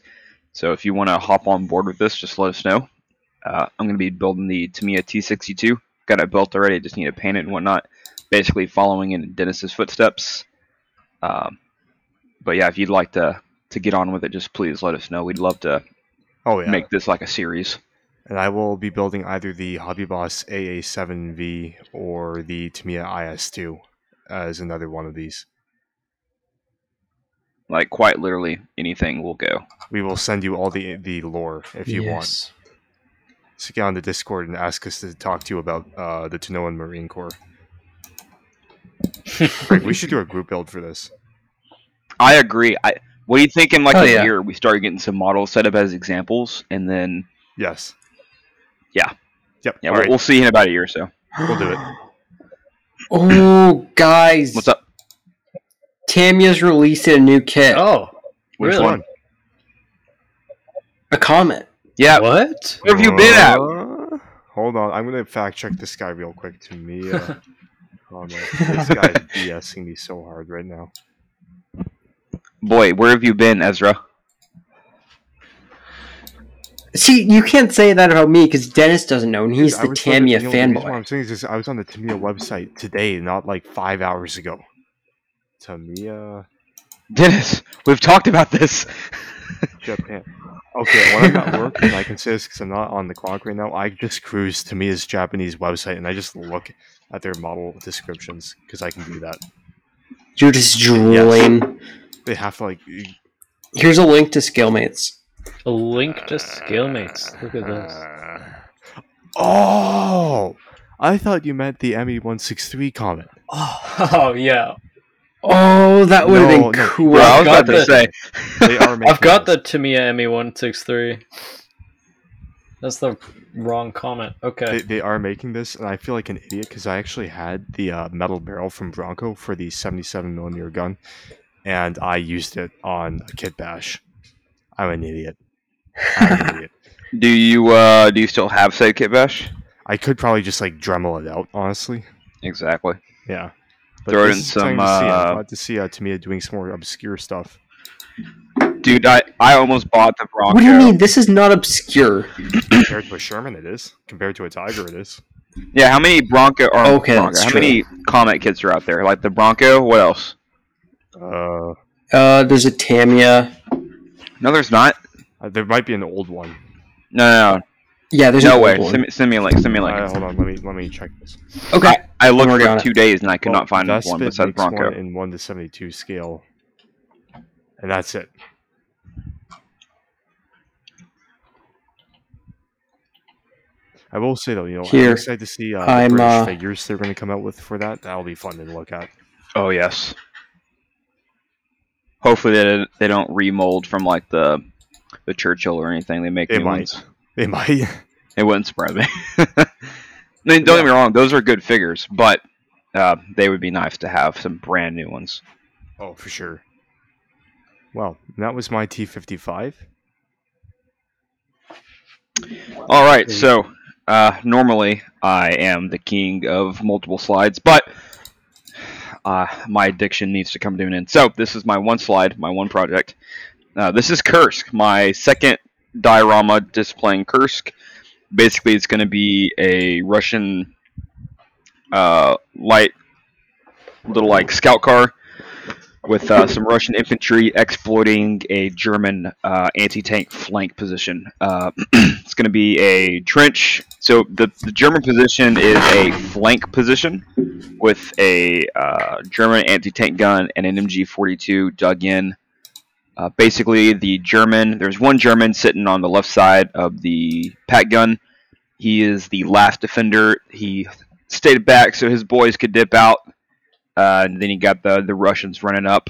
So if you want to hop on board with this, just let us know. I'm going to be building the Tamiya T-72. Got it built already. Just need to paint it and whatnot. Basically following in Dennis's footsteps. But yeah, if you'd like to get on with it, just please let us know. We'd love to make this like a series. And I will be building either the Hobby Boss AA7V or the Tamiya IS2. As another one of these. Like, quite literally, anything will go. We will send you all the lore if you want. So get on the Discord and ask us to talk to you about the Tanoan Marine Corps. Greg, we should do a group build for this. I agree. What do you think in like a year we start getting some models set up as examples and then... Yes. Yeah. Yep. Yeah, we'll see in about a year or so. We'll do it. Oh, guys. What's up? Tamiya's released a new kit. Oh, which one? A Comet. Yeah. What? Where have you been at? Hold on. I'm going to fact check this guy real quick. Tamiya Oh no, this guy is BSing me so hard right now. Boy, where have you been, Ezra? See, you can't say that about me because Dennis doesn't know, and he's the Tamiya fanboy. What I'm saying is, I was on the Tamiya website today, not like 5 hours ago. Tamiya. Dennis, we've talked about this. Japan. Okay, when I'm at work, and I can say this because I'm not on the clock right now, I just cruise Tamiya's Japanese website and I just look at their model descriptions because I can do that. You're just drooling. Yes. They have to, like. Here's a link to Skillmates. A link to Skillmates. Look at this. Oh! I thought you meant the ME163 comment. Oh, yeah. Oh, that would have been cool. Bro, I was about to say. I've got the Tamiya ME163. That's the wrong comment. Okay. They are making this, and I feel like an idiot because I actually had the metal barrel from Bronco for the 77mm gun, and I used it on a kit bash. I'm an idiot. Do you still have said kit bash? I could probably just like Dremel it out, honestly. Exactly. Yeah. But throw in some. I'm glad to see Tamiya doing some more obscure stuff. Dude, I almost bought the Bronco. What do you mean? This is not obscure. Compared to a Sherman, it is. Compared to a Tiger, it is. Yeah, how many Bronco are How many Comet kits are out there? Like the Bronco. What else? There's a Tamiya. No, there's not. There might be an old one. No. Yeah, there's no way. Send me a link. Hold on, let me check this. Okay. I looked for 2 days and I could not find one besides Bronco. One in 1/72 scale, and that's it. I will say though, I'm excited to see the British figures they're going to come out with for that. That'll be fun to look at. Oh yes. Hopefully they don't remold from like the Churchill or anything. They make new ones. They might. It wouldn't surprise me. I mean, don't get me wrong; those are good figures, but they would be nice to have some brand new ones. Oh, for sure. Well, that was my T-55. All right, so normally I am the king of multiple slides, but my addiction needs to come to an end. So this is my one slide, my one project. This is Kursk, my second diorama displaying Kursk. Basically, it's going to be a Russian light little like scout car with some Russian infantry exploiting a German anti-tank flank position. It's going to be a trench. So the German position is a flank position with a German anti-tank gun and an MG-42 dug in. Basically, there's one German sitting on the left side of the pack gun. He is the last defender. He stayed back so his boys could dip out. And then you got the Russians running up,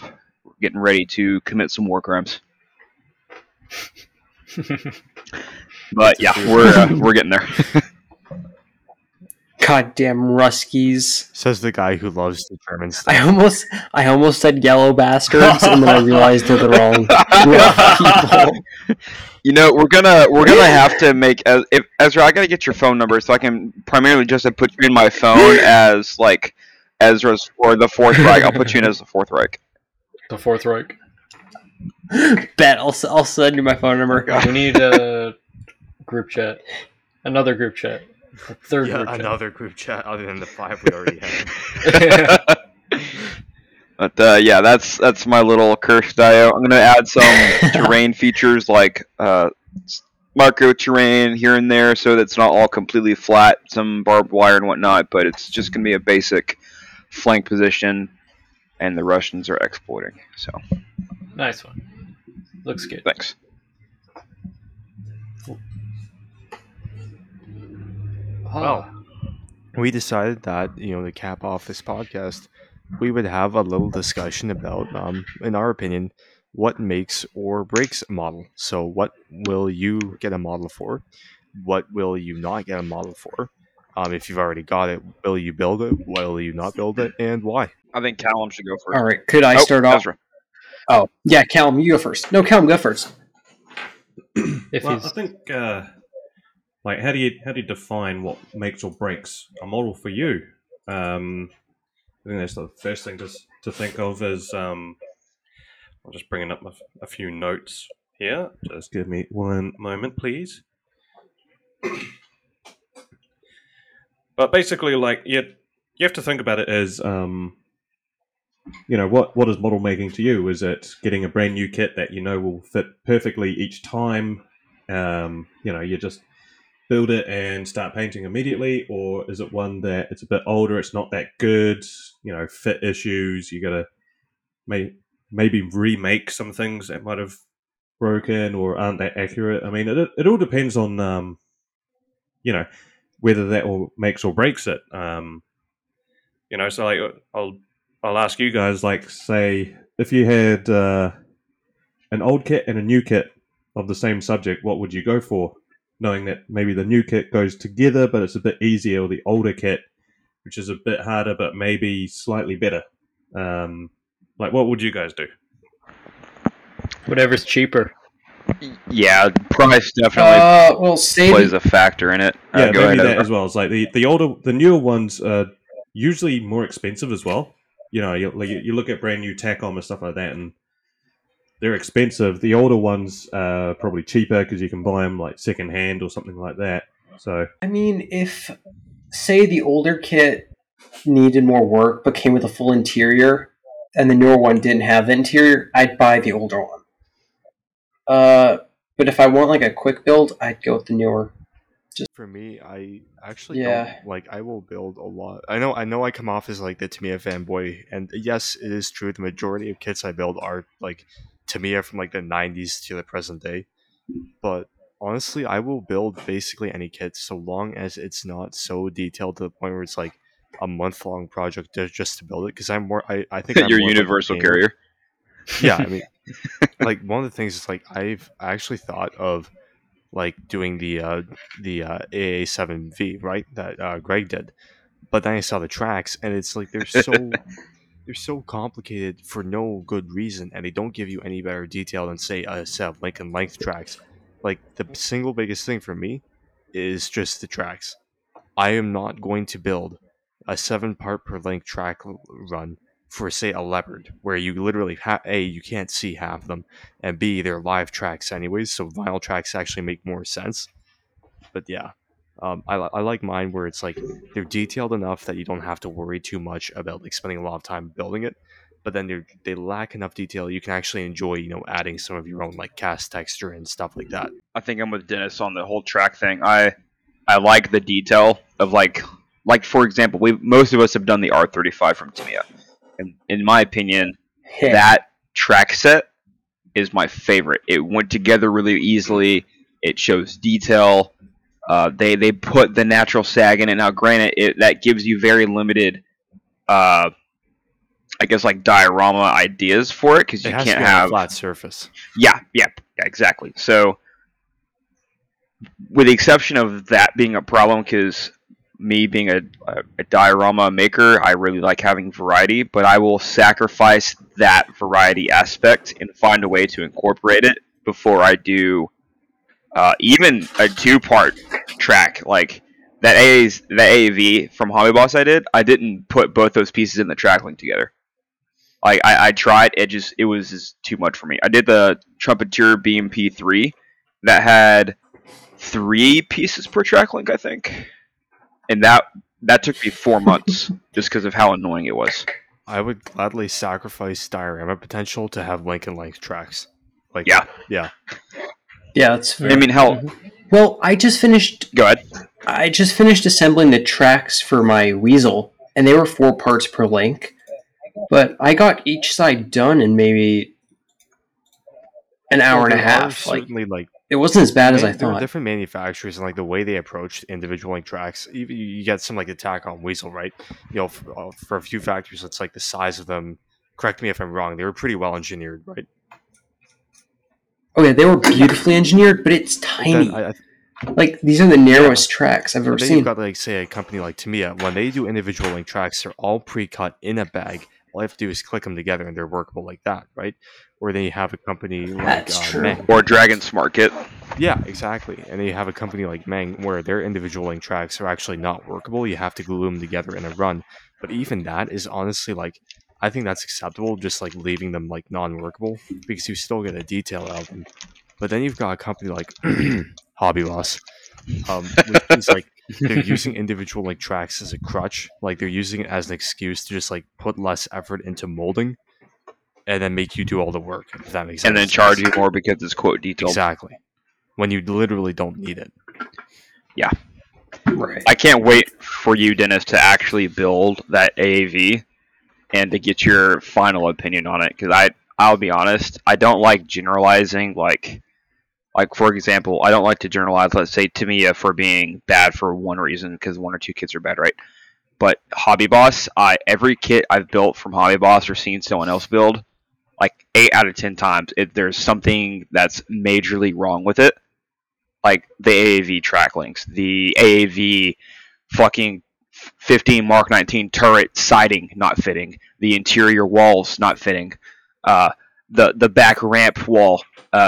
getting ready to commit some war crimes. But yeah, we're getting there. Goddamn Ruskies! Says the guy who loves the Germans. I almost said yellow bastards, and then I realized they're the wrong people. You know, we're gonna have to make Ezra. I gotta get your phone number so I can primarily just put you in my phone as like Ezra's or the Fourth Reich. I'll put you in as the Fourth Reich. The Fourth Reich. Bet I'll send you my phone number. We need a group chat. Another group chat. Group chat other than the five we already had. But that's my little Kursk dio. I'm gonna add some terrain features like micro terrain here and there, so that's not all completely flat. Some barbed wire and whatnot, but it's just gonna be a basic flank position, and the Russians are exploiting. So nice one. Looks good. Thanks. Well, we decided that, to cap off this podcast, we would have a little discussion about, in our opinion, what makes or breaks a model. So what will you get a model for? What will you not get a model for? If you've already got it, will you build it? Will you not build it? And why? I think Callum should go first. All right. Could I start off? Ezra. Oh, yeah. Callum, you go first. No, Callum, go first. I think... how do you define what makes or breaks a model for you? I think that's the first thing to think of is, I'm just bringing up a few notes here. Just give me one moment, please. But basically, like, you have to think about it as, you know, what is model making to you? Is it getting a brand new kit that you know will fit perfectly each time? You know, you just build it and start painting immediately, or is it one that it's a bit older, it's not that good, you know, fit issues, you gotta maybe remake some things that might have broken or aren't that accurate? I mean, it all depends on, you know, whether that all makes or breaks it. You know, so like, I'll ask you guys, like, say if you had an old kit and a new kit of the same subject, what would you go for? Knowing that maybe the new kit goes together, but it's a bit easier, or the older kit, which is a bit harder, but maybe slightly better. Like, what would you guys do? Whatever's cheaper. Yeah, price definitely plays a factor in it. Yeah, maybe that as well. It's like the newer ones are usually more expensive as well. You know, you look at brand new Tacom and stuff like that, and they're expensive. The older ones are probably cheaper because you can buy them like secondhand or something like that. So, I mean, if say the older kit needed more work but came with a full interior, and the newer one didn't have the interior, I'd buy the older one. But if I want like a quick build, I'd go with the newer. Just for me, I actually don't, like, I will build a lot. I know I come off as like the Tamiya fanboy, and yes, it is true. The majority of kits I build are like Tamiya from like the 90s to the present day. But honestly, I will build basically any kit so long as it's not so detailed to the point where it's like a month-long project just to build it. Because I'm more, I think I'm your universal carrier. Yeah, I mean, like, one of the things is like I've actually thought of like doing the AA7V, right, that Greg did, but then I saw the tracks and it's like they're so complicated for no good reason, and they don't give you any better detail than say a set of Lincoln length tracks. Like, the single biggest thing for me is just the tracks. I am not going to build a 7-part per length track run for, say, a Leopard, where you literally A, you can't see half of them, and B, they're live tracks anyways, so vinyl tracks actually make more sense. But yeah, I like mine where it's like they're detailed enough that you don't have to worry too much about like spending a lot of time building it, but then they lack enough detail you can actually enjoy, you know, adding some of your own like cast texture and stuff like that. I think I'm with Dennis on the whole track thing. I like the detail of like for example, most of us have done the R35 from Tamiya. In my opinion, that track set is my favorite. It went together really easily. It shows detail. They put the natural sag in it. Now, granted, that gives you very limited, I guess, like diorama ideas for it, because you can't have a flat surface. Yeah, exactly. So, with the exception of that being a problem, because me being a diorama maker, I really like having variety, but I will sacrifice that variety aspect and find a way to incorporate it before I do even a 2-part track. Like that AAV from Hobby Boss I didn't put both those pieces in the track link together. Like, I tried, it was just too much for me. I did the Trumpeteer BMP3 that had 3 pieces per track link, I think. And that took me 4 months just because of how annoying it was. I would gladly sacrifice diorama potential to have length tracks. Like, yeah, that's fair. I mean, hell. Well, Go ahead. I just finished assembling the tracks for my Weasel, and they were 4 parts per link. But I got each side done in maybe an hour and a half. Certainly, like. It wasn't as bad as I thought. Different manufacturers and like the way they approached individual link tracks. Even you get some like attack on Weasel, right? You know, for a few factors, it's like the size of them. Correct me if I'm wrong. They were pretty well engineered, right? Oh yeah, they were beautifully engineered, but it's tiny. Like, these are the narrowest tracks I've ever seen. You've got like, say, a company like Tamiya. When they do individual link tracks, they're all pre-cut in a bag. All I have to do is click them together and they're workable like that, right? Or then you have a company like Mang. Or Dragon Smart Kit. Yeah, exactly. And then you have a company like Mang where their individual link tracks are actually not workable. You have to glue them together in a run. But even that is honestly like, I think that's acceptable, just like leaving them like non-workable, because you still get a detail out of them. But then you've got a company like Hobby Loss, which is like they're using individual like tracks as a crutch, like they're using it as an excuse to just like put less effort into molding, and then make you do all the work. If that makes sense. And then charge you more because it's quote detailed. Exactly. When you literally don't need it. Yeah. Right. I can't wait for you, Dennis, to actually build that AAV and to get your final opinion on it. Because I'll be honest, I don't like generalizing. Like for example, I don't like to generalize, let's say, Tamiya for being bad for one reason, because one or two kids are bad, right? But Hobby Boss, every kit I've built from Hobby Boss or seen someone else build, like 8 out of 10 times, there's something that's majorly wrong with it. Like the AAV track links, the AAV fucking 15 Mark 19 turret siding not fitting, the interior walls not fitting, the back ramp wall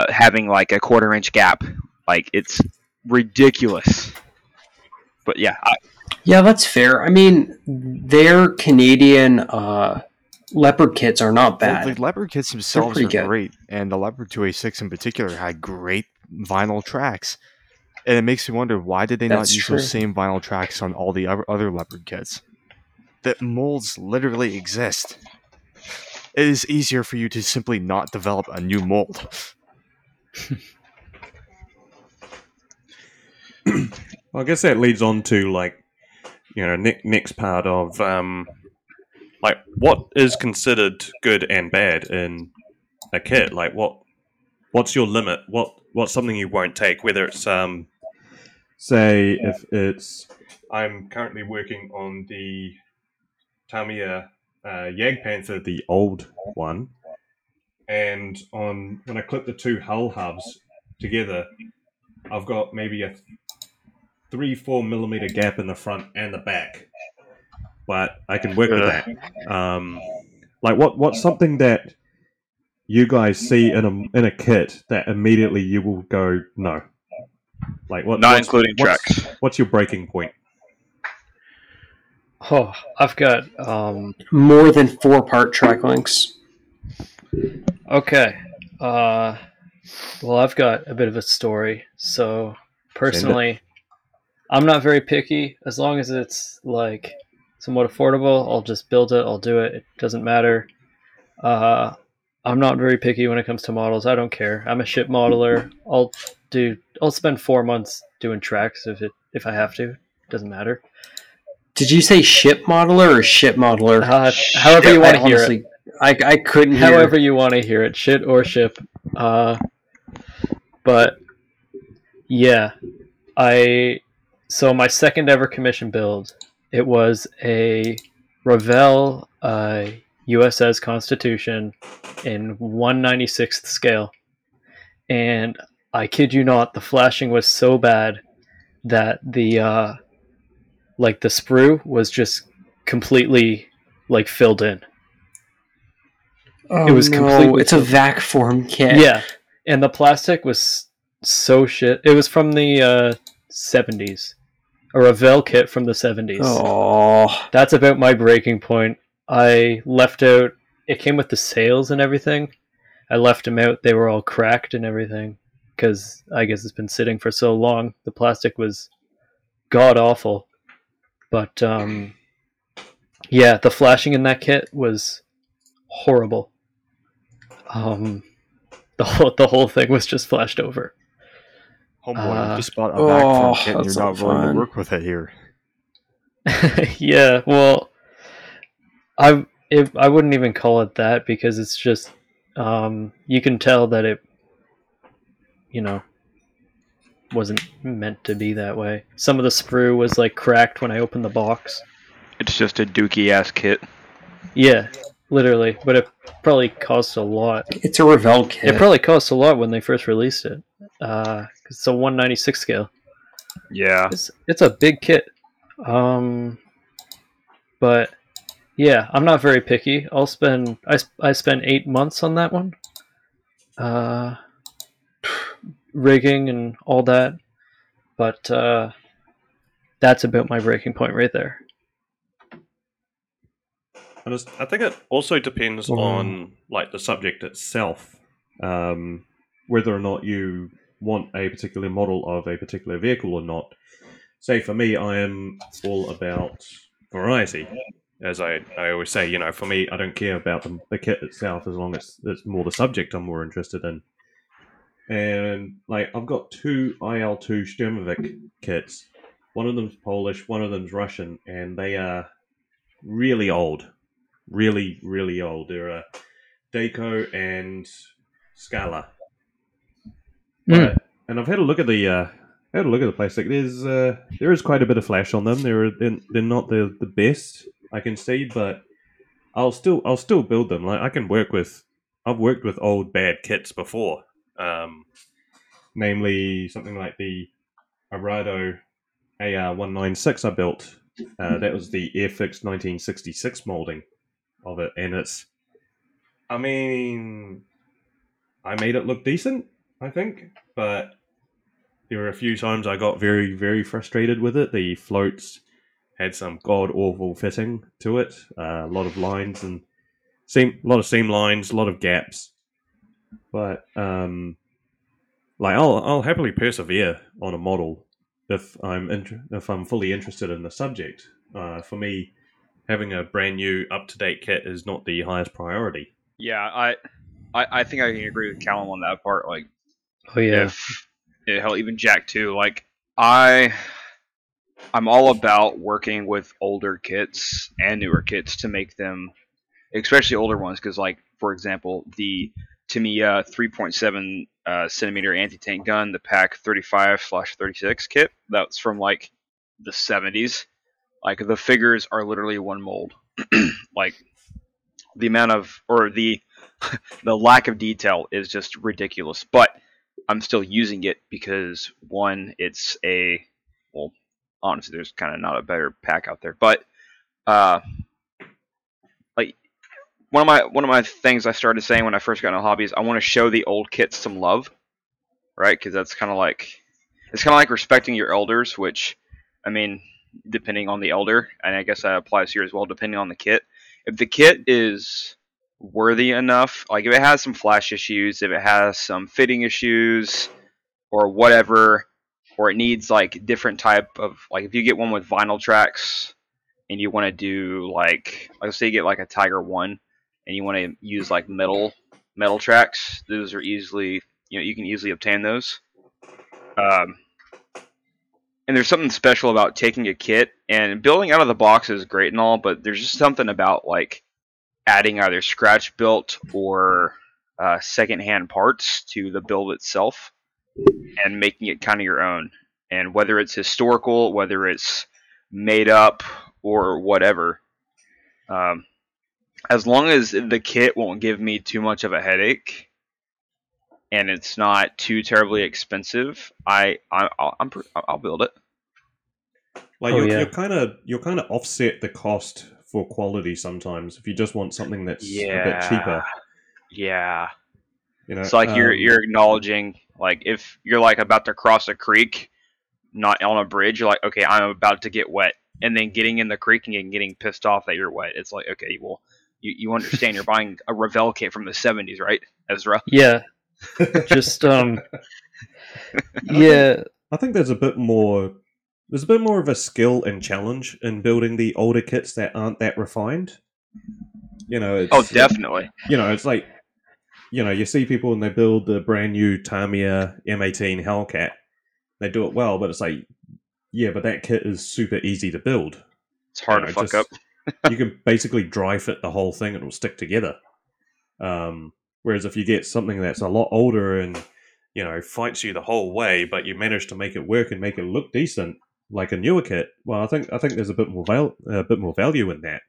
having like a 1/4 inch gap. Like it's ridiculous. But yeah. Yeah, that's fair. I mean, their Canadian Leopard kits are not bad. Like Leopard kits themselves are great. And the Leopard 286 in particular had great vinyl tracks, and it makes me wonder, why did they not use those same vinyl tracks on all the other Leopard kits? That molds literally exist. It is easier for you to simply not develop a new mold. Well, I guess that leads on to, like, you know, next part of like what is considered good and bad in a kit. Like what's your limit? What's something you won't take? Whether it's, say, if it's... I'm currently working on the Tamiya Jagdpanzer, the old one, and when I clip the two hull halves together, I've got maybe a 3-4 millimeter gap in the front and the back, but I can work with that. Like, what's something that you guys see in a kit that immediately you will go no, like what? Not including tracks. What's your breaking point? Oh, I've got more than 4-part track links. Okay, well, I've got a bit of a story. So personally, I'm not very picky. As long as it's like somewhat affordable, I'll just build it. I'll do it. It doesn't matter. I'm not very picky when it comes to models. I don't care. I'm a ship modeler. I'll spend 4 months doing tracks if I have to. It doesn't matter. Did you say ship modeler or ship modeler? However you want to hear it. I couldn't hear. However you want to hear it. Shit or ship. But yeah, so my second ever commission build, it was a Revell USS Constitution in 1/96th scale, and I kid you not, the flashing was so bad that the like the sprue was just completely like filled in. Oh, it was completely. It's a vac form kit. Yeah, and the plastic was so shit. It was from the 70s, a Revell kit from the 70s. Oh, that's about my breaking point. I left out, it came with the sails and everything. I left them out. They were all cracked and everything, because I guess it's been sitting for so long. The plastic was god-awful. But, yeah, the flashing in that kit was horrible. The whole thing was just flashed over. Homeboy, just bought a back kit and you're not willing to work with it here. Yeah, well... I wouldn't even call it that, because it's just you can tell that it, you know, wasn't meant to be that way. Some of the sprue was like cracked when I opened the box. It's just a dookie ass kit. Yeah, literally. But it probably cost a lot. It's a Revell kit. It probably cost a lot when they first released it. 'Cause it's a 1/96 scale. Yeah, it's a big kit. But. Yeah, I'm not very picky. I spent 8 months on that one, rigging and all that. But that's about my breaking point right there. And I think it also depends on like the subject itself, whether or not you want a particular model of a particular vehicle or not. Say for me, I am all about variety. As I always say, you know, for me, I don't care about the kit itself as long as it's more the subject I'm more interested in. And like I've got two IL-2 Sturmovik kits. One of them's Polish, one of them's Russian, and they are really old. Really, really old. They're a Deco and Scala. Right. And I've had a look at the plastic. There is quite a bit of flash on them. They're not the best I can see, but I'll still build them. Like I can work with. I've worked with old bad kits before, namely something like the Arado AR-196 I built. That was the Airfix 1966 molding of it, and it's. I mean, I made it look decent, I think, but there were a few times I got very, very frustrated with it. The floats had some god-awful fitting to it, a lot of lines and seam lines, a lot of gaps. But like I'll happily persevere on a model if I'm fully interested in the subject. For me, having a brand new, up-to-date kit is not the highest priority. Yeah, I think I can agree with Callum on that part. Like, oh yeah. Yeah, hell, even Jack too. Like, I'm all about working with older kits and newer kits to make them, especially older ones, because, like, for example, the Tamiya 3.7 centimeter anti-tank gun, the Pack 35/36 kit, that's from like the 70s. Like, the figures are literally one mold. Like, the amount of the lack of detail is just ridiculous, but I'm still using it because, one, it's a, well, honestly, there's kind of not a better pack out there. But like one of my things I started saying when I first got into hobbies, I want to show the old kits some love, right? Because that's kind of like, it's kind of like respecting your elders, which, I mean, depending on the elder, and I guess that applies here as well, depending on the kit. If the kit is worthy enough, like if it has some flash issues, if it has some fitting issues or whatever, or it needs like different type of, like if you get one with vinyl tracks and you want to do like, let's say you get like a Tiger 1 and you want to use like metal tracks, those are easily, you know, you can easily obtain those. And there's something special about taking a kit, and building out of the box is great and all, but there's just something about like adding either scratch built or secondhand parts to the build itself and making it kind of your own. And whether it's historical, whether it's made up or whatever, as long as the kit won't give me too much of a headache and it's not too terribly expensive, I'll build it. Like you'll kind of offset the cost for quality sometimes if you just want something that's a bit cheaper. Yeah. You know, it's like you're acknowledging, like, if you're like about to cross a creek, not on a bridge, you're like, okay, I'm about to get wet, and then getting in the creek and getting pissed off that you're wet. It's like, okay, well, you understand you're buying a Revell kit from the 70s, right, Ezra? Yeah. Just I think there's a bit more of a skill and challenge in building the older kits that aren't that refined. You know, it's, definitely. You know, it's like, you know, you see people and they build the brand new Tamiya M18 Hellcat. They do it well, but it's like, yeah, but that kit is super easy to build. It's hard to fuck up. You can basically dry fit the whole thing and it'll stick together. Whereas if you get something that's a lot older and, you know, fights you the whole way, but you manage to make it work and make it look decent, like a newer kit, well, I think there's a bit more value in that.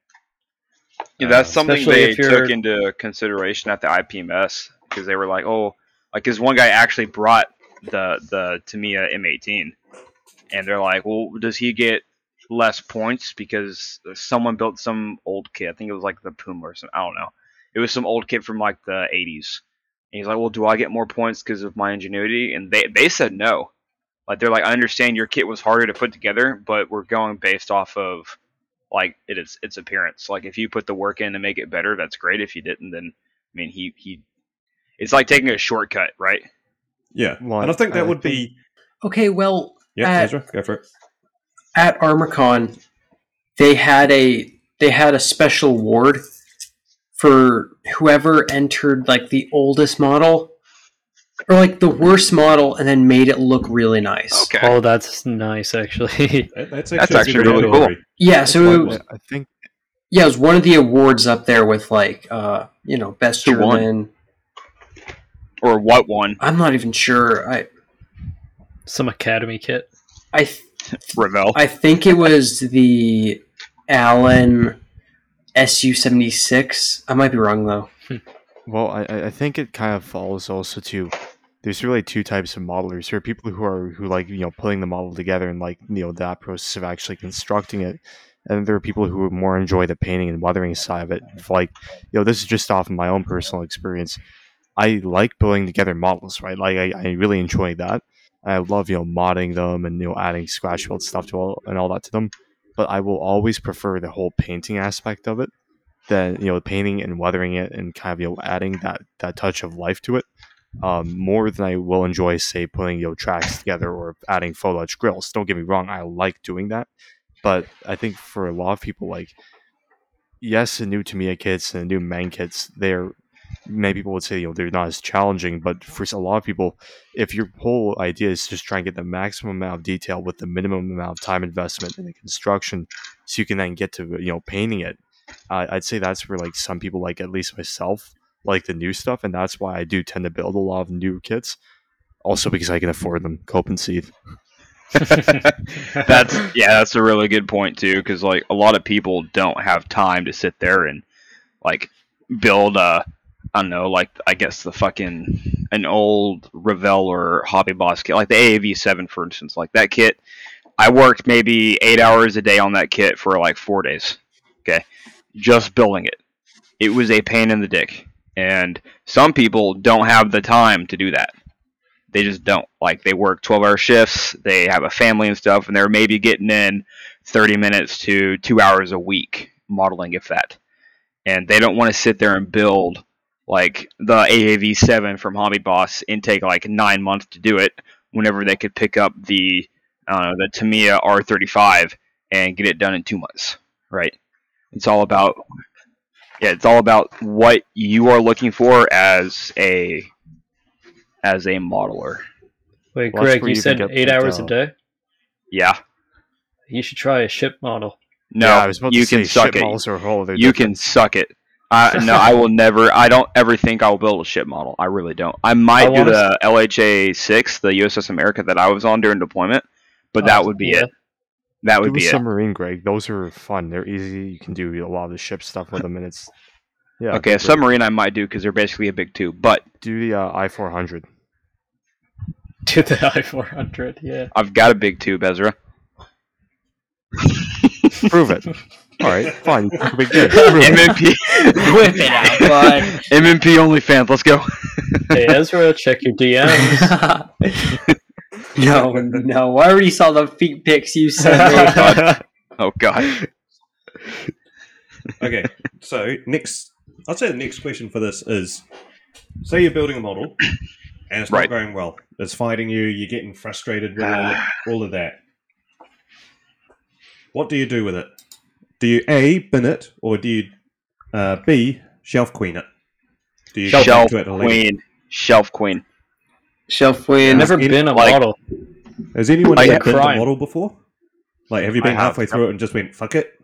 Yeah, that's something they took into consideration at the IPMS, because they were like, oh, like, because one guy actually brought the Tamiya M18, and they're like, well, does he get less points because someone built some old kit? I think it was like the Puma or something. I don't know. It was some old kit from like the 80s. And he's like, well, do I get more points because of my ingenuity? And they said no. Like, they're like, I understand your kit was harder to put together, but we're going based off of like its appearance. Like if you put the work in to make it better, that's great. If you didn't, then I mean, he it's like taking a shortcut, right? Yeah, well, and I think that would be okay. Well, yeah, Ezra, go for it. At ArmorCon, they had a special award for whoever entered like the oldest model or like the worst model and then made it look really nice. Okay. Oh, that's nice, actually. That's actually really cool. Yeah, so it was one of the awards up there with like, best German. Or what one? I'm not even sure. Some Academy kit. Revell. I think it was the Allen SU-76. I might be wrong, though. Well, I think it kind of follows also to there's really two types of modelers. There are people who like, putting the model together and like, that process of actually constructing it. And there are people who more enjoy the painting and weathering side of it. Like, this is just off of my own personal experience. I like putting together models, right? Like I really enjoy that. I love, modding them and, adding scratch build stuff to all that to them. But I will always prefer the whole painting aspect of it. That painting and weathering it and kind of adding that touch of life to it more than I will enjoy, say, putting tracks together or adding full edge grills. Don't get me wrong, I like doing that, but I think for a lot of people, like yes, the new Tamiya kits and the new man kits, they're many people would say they're not as challenging, but for a lot of people, if your whole idea is just trying to get the maximum amount of detail with the minimum amount of time investment in the construction, so you can then get to painting it. I'd say that's where like some people, like at least myself, like the new stuff, and that's why I do tend to build a lot of new kits, also because I can afford them. Cope and seethe. That's a really good point too, because like a lot of people don't have time to sit there and like build the fucking an old Revell or Hobby Boss kit, like the AAV7 for instance. Like that kit, I worked maybe 8 hours a day on that kit for like 4 days. Okay. Just building it. It was a pain in the dick. And some people don't have the time to do that. They just don't. Like, they work 12-hour shifts, they have a family and stuff, and they're maybe getting in 30 minutes to 2 hours a week modeling, if that. And they don't want to sit there and build, like, the AAV-7 from Hobby Boss and take, like, 9 months to do it whenever they could pick up the Tamiya R-35 and get it done in 2 months, right? It's all about what you are looking for as a modeler. Wait, well, Greg, you said 8 hours a day? Yeah. You should try a ship model. No, yeah, I was about to say ship models are a whole other difference. You can suck it. No, I will never. I don't ever think I'll build a ship model. I really don't. I might do the LHA-6, the USS America that I was on during deployment, but that would be it. That would be it. Submarine, Greg. Those are fun. They're easy. You can do a lot of the ship stuff with them, and it's okay. A submarine I might do because they're basically a big two. But do the I-400. Do the I-400. Yeah. I've got a big tube, Ezra. Prove it. All right, fine. MMP. Whip it out, bud. MMP OnlyFans. Let's go. Hey, Ezra, check your DMs. No! I already saw the feet pics you sent me. Oh god! Okay, so I'd say the next question for this is: say you're building a model and it's not going well, it's fighting you, you're getting frustrated with all of that. What do you do with it? Do you A, bin it, or do you B, shelf queen it? Do you shelf queen? Shelf queen. I've never been a model. Has anyone been a model before? Like, have you been halfway through it and just went, fuck it?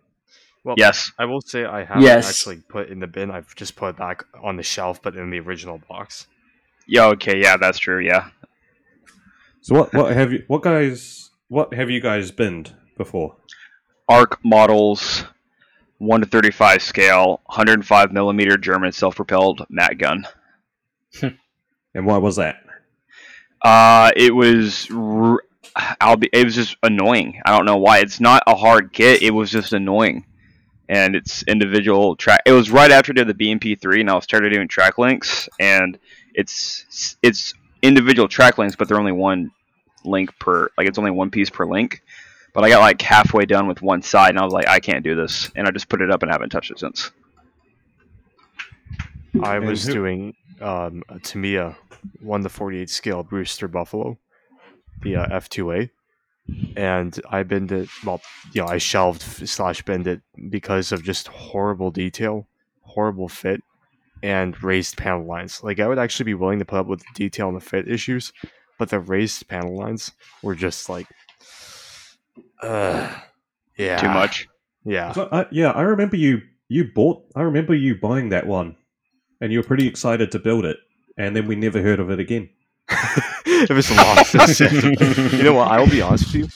Well, yes. I will say I haven't actually put in the bin. I've just put it back on the shelf, but in the original box. Yeah, okay, yeah, that's true, yeah. So what have you guys binned before? Arc models, 1:35 scale, 105mm German self-propelled mat gun. And why was that? It was just annoying. I don't know why. It's not a hard kit. It was just annoying, and it's individual track. It was right after I did the BMP3, and I started doing track links, and it's individual track links, but they're only one link per. Like it's only one piece per link. But I got like halfway done with one side, and I was like, I can't do this. And I just put it up and haven't touched it since. I was doing a Tamiya 1-48 scale Brewster Buffalo, the F2A. And I binned it, well, you know, I shelved / binned it because of just horrible detail, horrible fit, and raised panel lines. Like, I would actually be willing to put up with the detail and the fit issues, but the raised panel lines were just like, yeah. Too much? Yeah. So, I remember you buying that one, and you were pretty excited to build it, and then we never heard of it again. It was lost. You know what? I will be honest with you.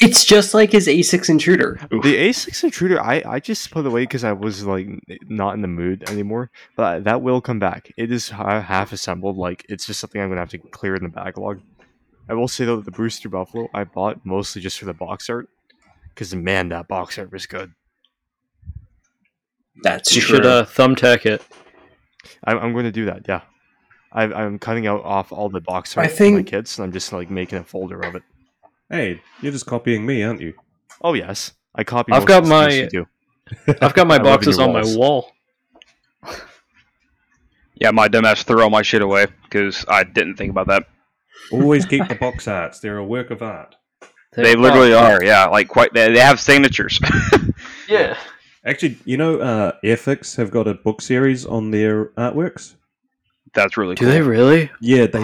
It's just like his A6 Intruder. The A6 Intruder, I just put away because I was like not in the mood anymore. But that will come back. It is half assembled. Like, it's just something I'm going to have to clear in the backlog. I will say though, that the Brewster Buffalo I bought mostly just for the box art, because man, that box art was good. That's true. You should thumbtack it. I'm going to do that. Yeah. I'm cutting off all the box art for my kids, and I'm just like making a folder of it. Hey, you're just copying me, aren't you? Oh yes, I copy. I've got my boxes on my wall. Yeah, my dumbass threw all my shit away because I didn't think about that. Always keep the box arts; they're a work of art. They literally are. Yeah, like quite. They have signatures. Yeah. Actually, you know, Airfix have got a book series on their artworks. That's really cool. Do they really? Yeah, they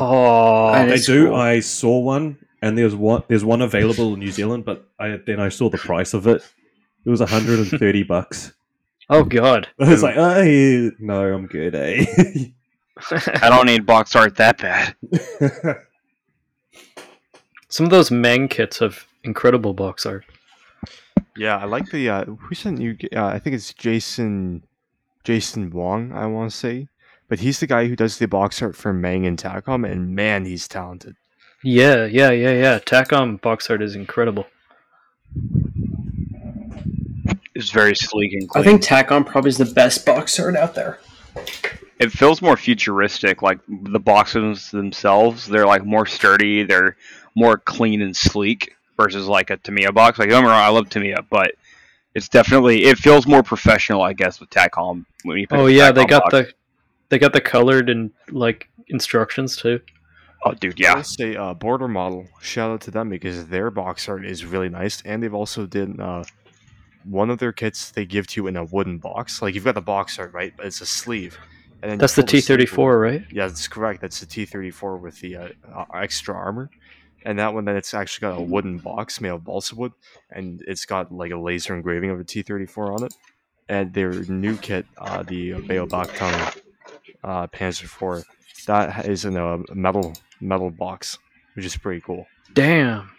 do. Cool. I saw one, and there's one available in New Zealand, but then I saw the price of it. It was $130. Oh god! I was like, no, I'm good, eh? I don't need box art that bad. Some of those Mang kits have incredible box art. Yeah, I like the. Who sent you? I think it's Jason Wong. I want to say. But he's the guy who does the box art for Mang and Tacom, and man, he's talented. Yeah. Tacom box art is incredible. It's very sleek and clean. I think Tacom probably is the best box art out there. It feels more futuristic, like the boxes themselves. They're like more sturdy, they're more clean and sleek versus like a Tamiya box. Like, don't get me wrong, I love Tamiya, but it's definitely, it feels more professional, I guess, with Tacom. When you pick Tacom they got box. They got the colored and like instructions too. Oh, dude, yeah. I'll say Border Model. Shout out to them because their box art is really nice, and they've also did one of their kits. They give to you in a wooden box. Like, you've got the box art, right? But it's a sleeve. And then that's the T-34, right? Yeah, that's correct. That's the T-34 with the extra armor, and that one. Then it's actually got a wooden box made of balsa wood, and it's got like a laser engraving of a T-34 on it. And their new kit, the Baobak Tongue. Panzer IV. That is in a metal box, which is pretty cool. Damn,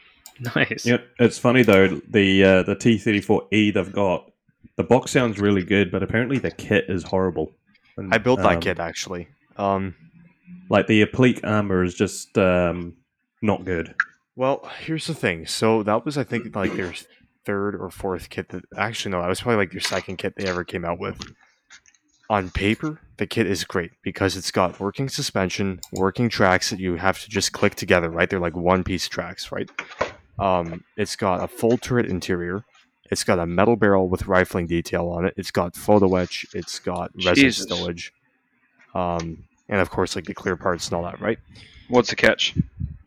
nice. Yep. It's funny though. The T-34E they've got. The box sounds really good, but apparently the kit is horrible. And, I built that kit actually. Like the applique armor is just not good. Well, here's the thing. So that was, I think, like their third or fourth kit. That was probably like their second kit they ever came out with. On paper, the kit is great because it's got working suspension, working tracks that you have to just click together, right? They're like one-piece tracks, right? It's got a full turret interior. It's got a metal barrel with rifling detail on it. It's got photo etch. It's got resin stowage. And, of course, like the clear parts and all that, right? What's the catch?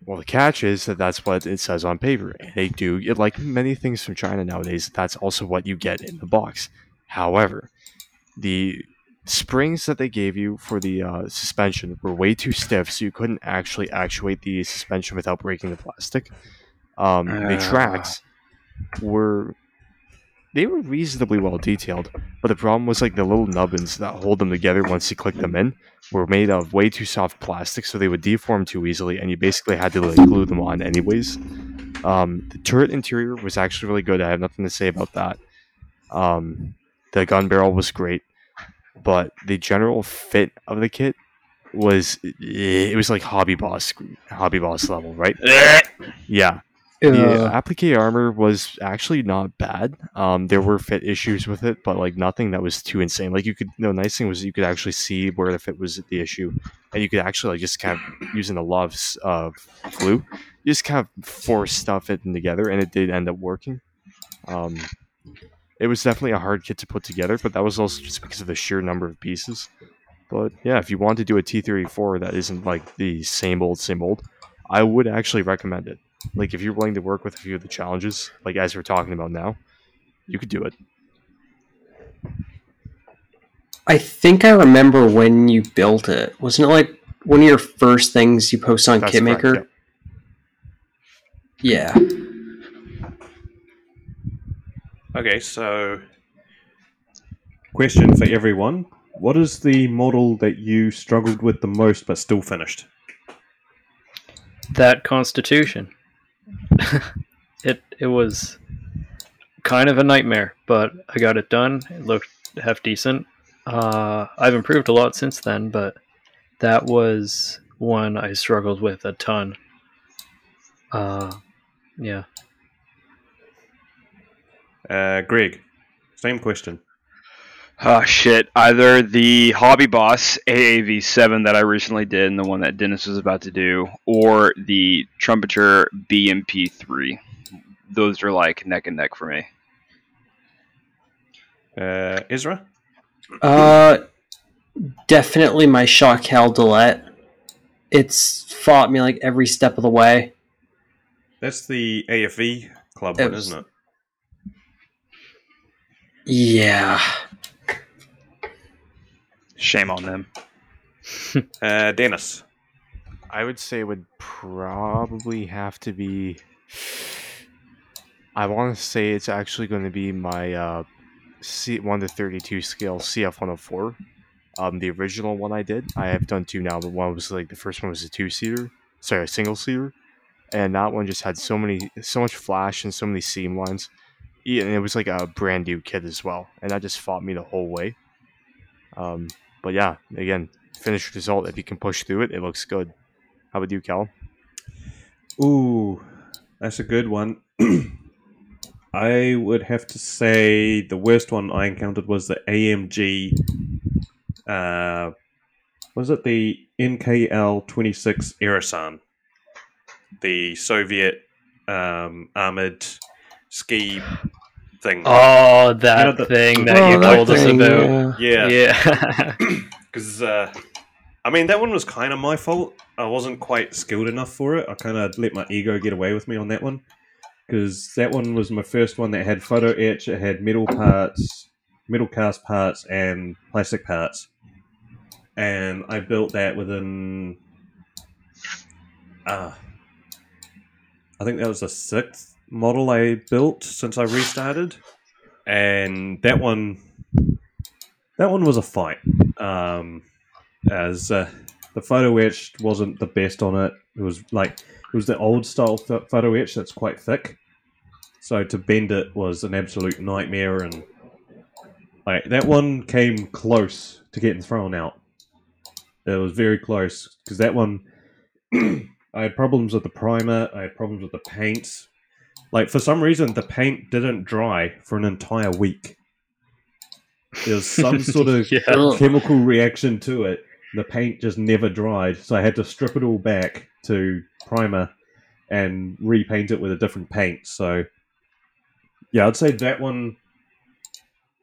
Well, the catch is that that's what it says on paper. They do, like many things from China nowadays, that's also what you get in the box. However, the springs that they gave you for the suspension were way too stiff, so you couldn't actually actuate the suspension without breaking the plastic. The tracks were reasonably well detailed, but the problem was like the little nubbins that hold them together once you click them in were made of way too soft plastic, so they would deform too easily, and you basically had to like glue them on anyways. The turret interior was actually really good. I have nothing to say about that. The gun barrel was great. But the general fit of the kit was like Hobby Boss level, right? Yeah. The applique armor was actually not bad. There were fit issues with it, but like nothing that was too insane. Like you could, the nice thing was you could actually see where the fit was the issue, and you could actually like just kind of using a lot of glue, you just kind of force stuff it together, and it did end up working. It was definitely a hard kit to put together, but that was also just because of the sheer number of pieces. But yeah, if you want to do a T-34 that isn't like the same old, I would actually recommend it. Like, if you're willing to work with a few of the challenges, like as we're talking about now, you could do it. I think I remember when you built it. Wasn't it like one of your first things you post on KitMaker? Yeah. Okay, so question for everyone. What is the model that you struggled with the most but still finished? That Constitution. It was kind of a nightmare, but I got it done. It looked half decent. I've improved a lot since then, but that was one I struggled with a ton. Yeah. Greg, same question. Oh, shit. Either the Hobby Boss AAV-7 that I recently did and the one that Dennis was about to do, or the Trumpeter BMP-3. Those are like neck and neck for me. Ezra? Definitely my Schaukel Dillette. It's fought me like every step of the way. That's the AFV club one, isn't it? Yeah. Shame on them. Dennis. I would say it would probably have to be... I want to say it's actually going to be my 1-32 scale CF-104. The original one I did. I have done two now, but one was like the first one was a single-seater. And that one just had so much flash and so many seam lines. And it was like a brand new kit as well. And that just fought me the whole way. But yeah, again, finished result. If you can push through it, it looks good. How about you, Cal? Ooh, that's a good one. I would have to say the worst one I encountered was the AMG. Was it the NKL-26 Erasan? The Soviet armored ski thing. Oh, that thing that you told us about. Yeah. Because, I mean, that one was kind of my fault. I wasn't quite skilled enough for it. I kind of let my ego get away with me on that one. Because that one was my first one that had photo etch. It had metal cast parts, and plastic parts. And I built that within... I think that was the sixth model I built since I restarted, and that one was a fight, as the photo etched wasn't the best on it. It was the old style photo etch that's quite thick, so to bend it was an absolute nightmare, and like that one came close to getting thrown out. It was very close, because that one I had problems with the primer, I had problems with the paint. Like, for some reason, the paint didn't dry for an entire week. There was some sort of chemical reaction to it. The paint just never dried, so I had to strip it all back to primer and repaint it with a different paint. So, yeah, I'd say that one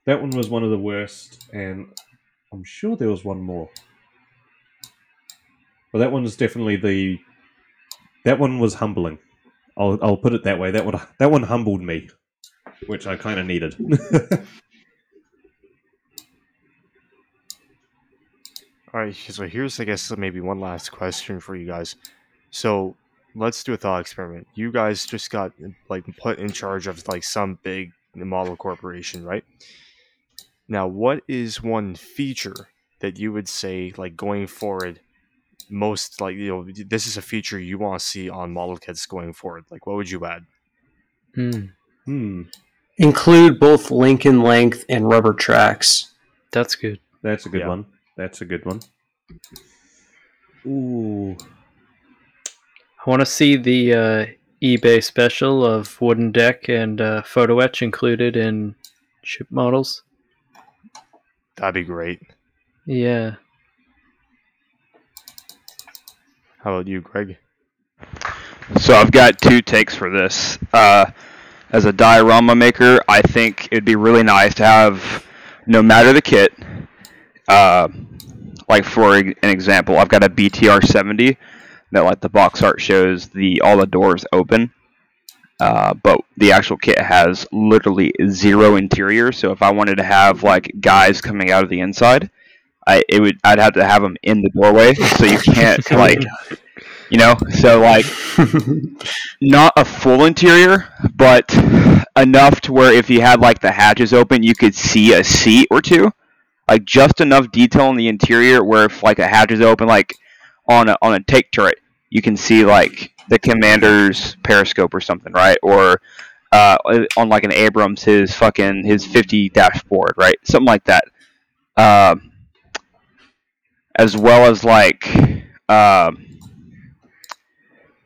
was one of the worst, and I'm sure there was one more. But that one was definitely that one was humbling. I'll put it that way. That one humbled me, which I kind of needed. All right, so here's, I guess, maybe one last question for you guys. So let's do a thought experiment. You guys just got like put in charge of like some big model corporation, right? Now, what is one feature that you would say, like going forward, most like, you know, this is a feature you want to see on model kits going forward? Like, what would you add? Include both link in length and rubber tracks. That's good. That's a good one. That's a good one. Ooh, I want to see the eBay special of wooden deck and photo etch included in ship models. That'd be great. Yeah. How about you, Greg? So I've got two takes for this. As a diorama maker, I think it'd be really nice to have, no matter the kit, like for an example, I've got a BTR-70 that, like the box art shows, all the doors open, but the actual kit has literally zero interior. So if I wanted to have like guys coming out of the inside, I'd have to have them in the doorway. So you can't like. You know, so like, not a full interior, but enough to where if you had like the hatches open, you could see a seat or two. Like just enough detail in the interior where if like a hatch is open, like on a take turret, you can see like the commander's periscope or something, right? Or on like an Abrams, his 50 dashboard, right? Something like that. As well as like.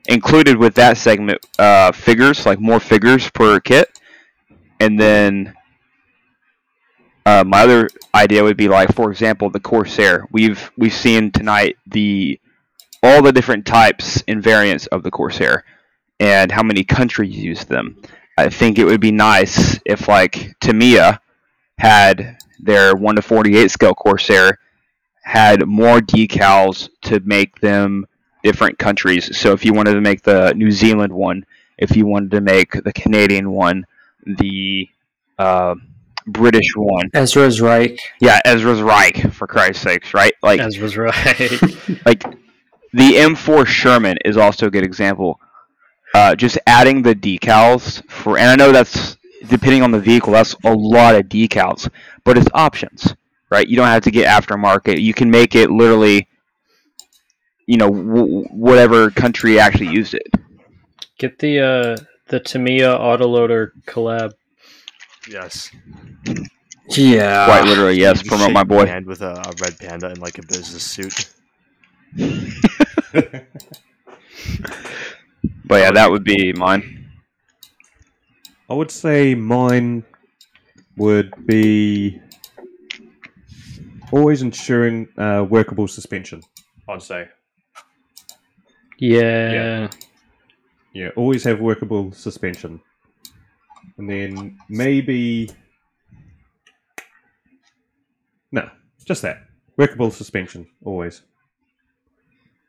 Included with that segment, figures, like more figures per kit. And then my other idea would be like, for example, the Corsair. We've seen tonight all the different types and variants of the Corsair and how many countries use them. I think it would be nice if like Tamiya had their 1/48 scale Corsair had more decals to make them different countries. So if you wanted to make the New Zealand one, if you wanted to make the Canadian one, the British one, Ezra's Reich. Yeah, Ezra's Reich, for Christ's sakes, right? Like Ezra's Reich. Like the M4 Sherman is also a good example. Just adding the decals for, and I know that's depending on the vehicle, that's a lot of decals, but it's options, right? You don't have to get aftermarket. You can make it literally. You know, whatever country actually used it. Get the Tamiya autoloader collab. Yes. Yeah. Quite literally, yes. Promote my boy. And with a red panda in like a business suit. But yeah, that would be mine. I would say mine would be always ensuring workable suspension. I'd say. Yeah, always have workable suspension. And then maybe... No, just that. Workable suspension, always.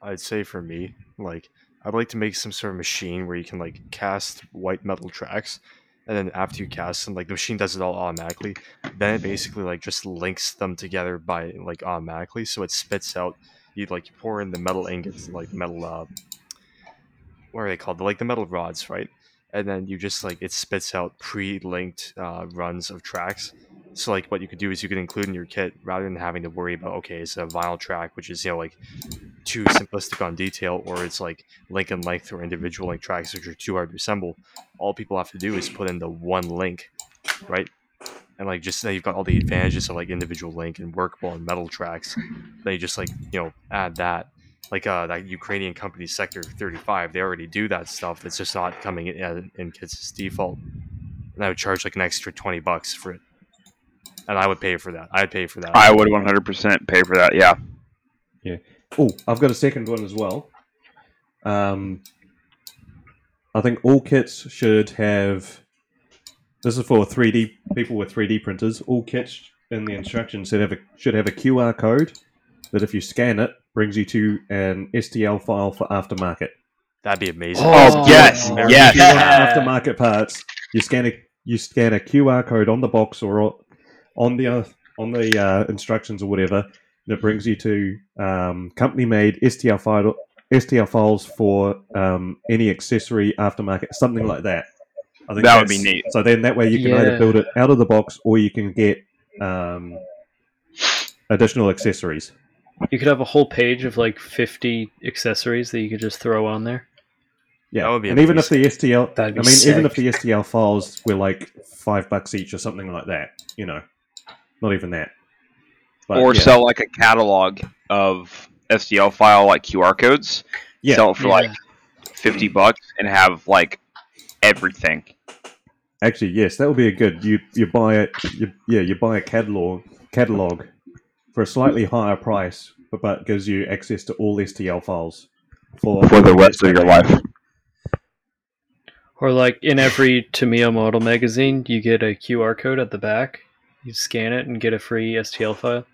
I'd say for me, like, I'd like to make some sort of machine where you can, like, cast white metal tracks, and then after you cast them, like, the machine does it all automatically. Then it basically, like, just links them together by, like, automatically, so it spits out... You pour in the metal ingots, like metal, what are they called? Like the metal rods, right? And then you just it spits out pre-linked runs of tracks. So like what you could do is you could include in your kit rather than having to worry about, okay, it's a vinyl track, which is, too simplistic on detail, or it's like link and length or individual link tracks, which are too hard to assemble. All people have to do is put in the one link, right? And just now you've got all the advantages of individual link and workable and metal tracks. They just add that. That Ukrainian company Sector 35, they already do that stuff. It's just not coming in kits default. And I would charge an extra $20 for it. And I would pay for that. I would 100% pay for that, yeah. Yeah. Oh, I've got a second one as well. I think all kits should have... This is for 3D people with 3D printers. All kits in the instructions should have a QR code that, if you scan it, brings you to an STL file for aftermarket. That'd be amazing. Oh yes, yes. If you want aftermarket parts, you scan a QR code on the box or on the instructions or whatever, and it brings you to company-made STL files for any accessory aftermarket, something like that. I think that would be neat. So then that way you can either build it out of the box or you can get additional accessories. You could have a whole page of 50 accessories that you could just throw on there. Yeah, that would be amazing. Even if the STL, sick. Even if the STL files were $5 each or something like that, not even that. But, sell a catalog of STL file QR codes. Yeah, sell it for $50 and have like everything. Actually, yes, that would be a good. You buy a catalog for a slightly higher price, but it gives you access to all STL files for the rest of your life. Or like in every Tamiya model magazine, you get a QR code at the back. You scan it and get a free STL file.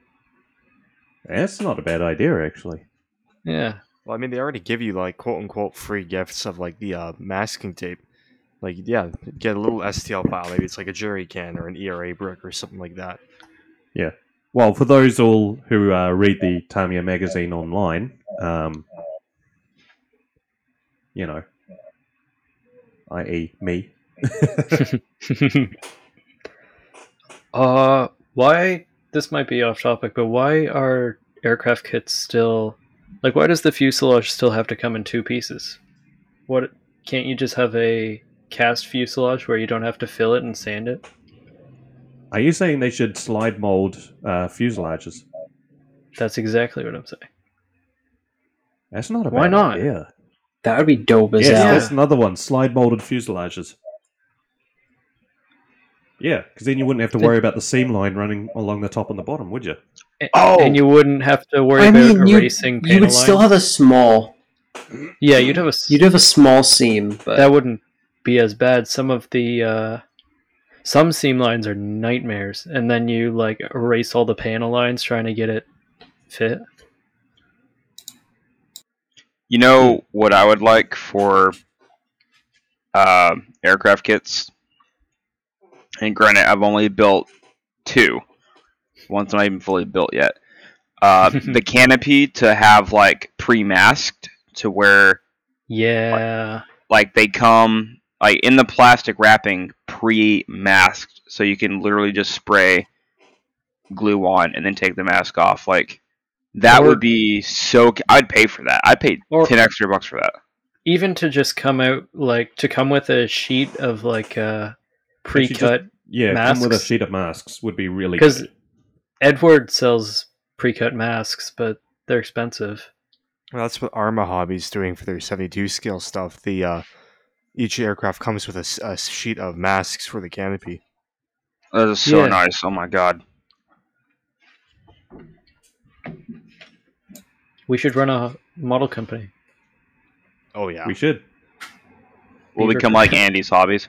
That's not a bad idea, actually. Yeah. Well, I mean, they already give you like quote-unquote free gifts of like the masking tape. Like, yeah, get a little STL file. Maybe it's like a jerry can or an ERA brick or something like that. Yeah. Well, for those all who read the Tamiya magazine online, you know, i.e. me. Why, this might be off topic, but why are aircraft kits still, like, why does the fuselage still have to come in two pieces? What, can't you just have a cast fuselage where you don't have to fill it and sand it? Are you saying they should slide mold fuselages? That's exactly what I'm saying. That's not a bad idea. That would be dope as hell. Yeah, that's another one. Slide molded fuselages. Yeah, because then you wouldn't have to worry about the seam line running along the top and the bottom, would you? And you wouldn't have to worry about erasing panel lines. You would still have a small... Yeah, you'd have a small seam, but that wouldn't be as bad. Some of the some seam lines are nightmares, and then you like erase all the panel lines trying to get it fit. You know what I would like for aircraft kits? And granted, I've only built two. One's not even fully built yet. The canopy to have like pre-masked. To where, yeah, like they come like in the plastic wrapping pre-masked, so you can literally just spray glue on and then take the mask off. Like that would be so. I'd pay for that. I paid $10 extra for that. Even to just come out like to come with a sheet of like pre-cut. Masks. Come with a sheet of masks would be really good. Because Edward sells pre-cut masks, but they're expensive. Well, that's what Arma Hobby's doing for their 72 scale stuff. The each aircraft comes with a sheet of masks for the canopy. That is so nice. Oh my god. We should run a model company. Oh yeah, we should. We'll become like Andy's Hobbies.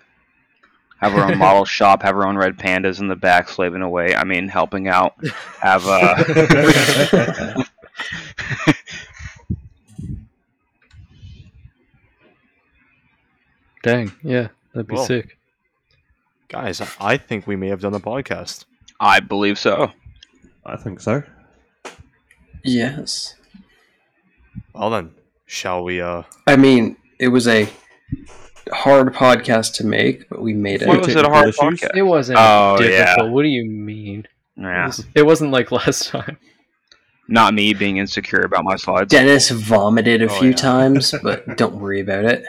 Have our own model shop. Have our own red pandas in the back slaving away. I mean, helping out. Have Dang, yeah, that'd be sick. Guys, I think we may have done a podcast. I believe so. I think so. Yes. Well then, shall we... I mean, it was a hard podcast to make, but we made it. What was it, a hard podcast? It wasn't difficult. Yeah. What do you mean? Yeah. It wasn't like last time. Not me being insecure about my slides. Dennis vomited a few times, but don't worry about it.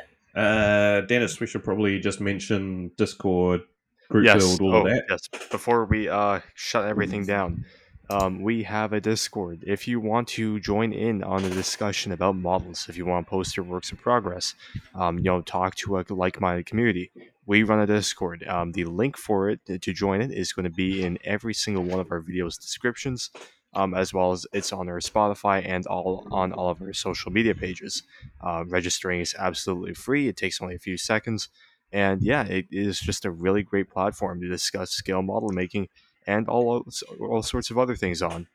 Dennis, we should probably just mention Discord, group build, all of that. Yes, before we shut everything down, we have a Discord. If you want to join in on the discussion about models, if you want to post your works in progress, talk to a like-minded community, we run a Discord. The link for it to join it is going to be in every single one of our videos' descriptions. As well as it's on our Spotify and on all of our social media pages. Registering is absolutely free. It takes only a few seconds. And yeah, it is just a really great platform to discuss scale model making and all sorts of other things on.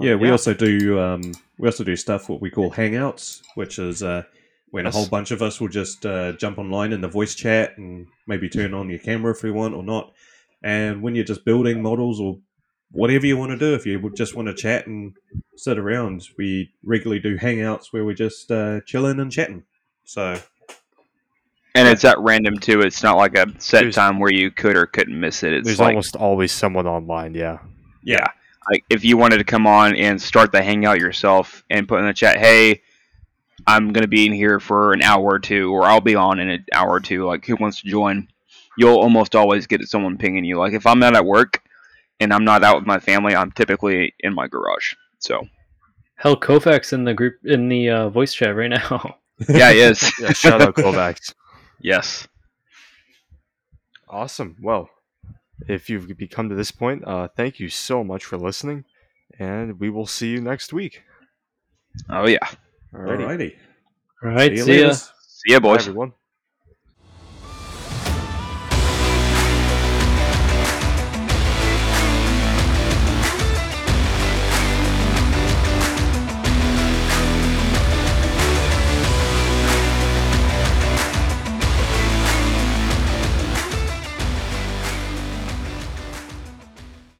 We also do stuff what we call Hangouts, which is when a whole bunch of us will just jump online in the voice chat and maybe turn on your camera if you want or not. And when you're just building models or whatever you want to do, if you just want to chat and sit around, we regularly do Hangouts where we're just chilling and chatting. So, and it's at random too. It's not like a set time where you could or couldn't miss it. It's there's like, almost always someone online. Yeah. Like if you wanted to come on and start the Hangout yourself and put in the chat, hey, I'm going to be in here for an hour or two, or I'll be on in an hour or two. Like who wants to join? You'll almost always get someone pinging you. Like if I'm not at work and I'm not out with my family, I'm typically in my garage. So, hell, Kofak's in the voice chat right now. Yeah, he is. Yeah, shout out Kovacs. Yes. Awesome. Well, if you've come to this point, thank you so much for listening, and we will see you next week. Oh, yeah. Alrighty. All right. See ya. See ya, boys. Bye, everyone.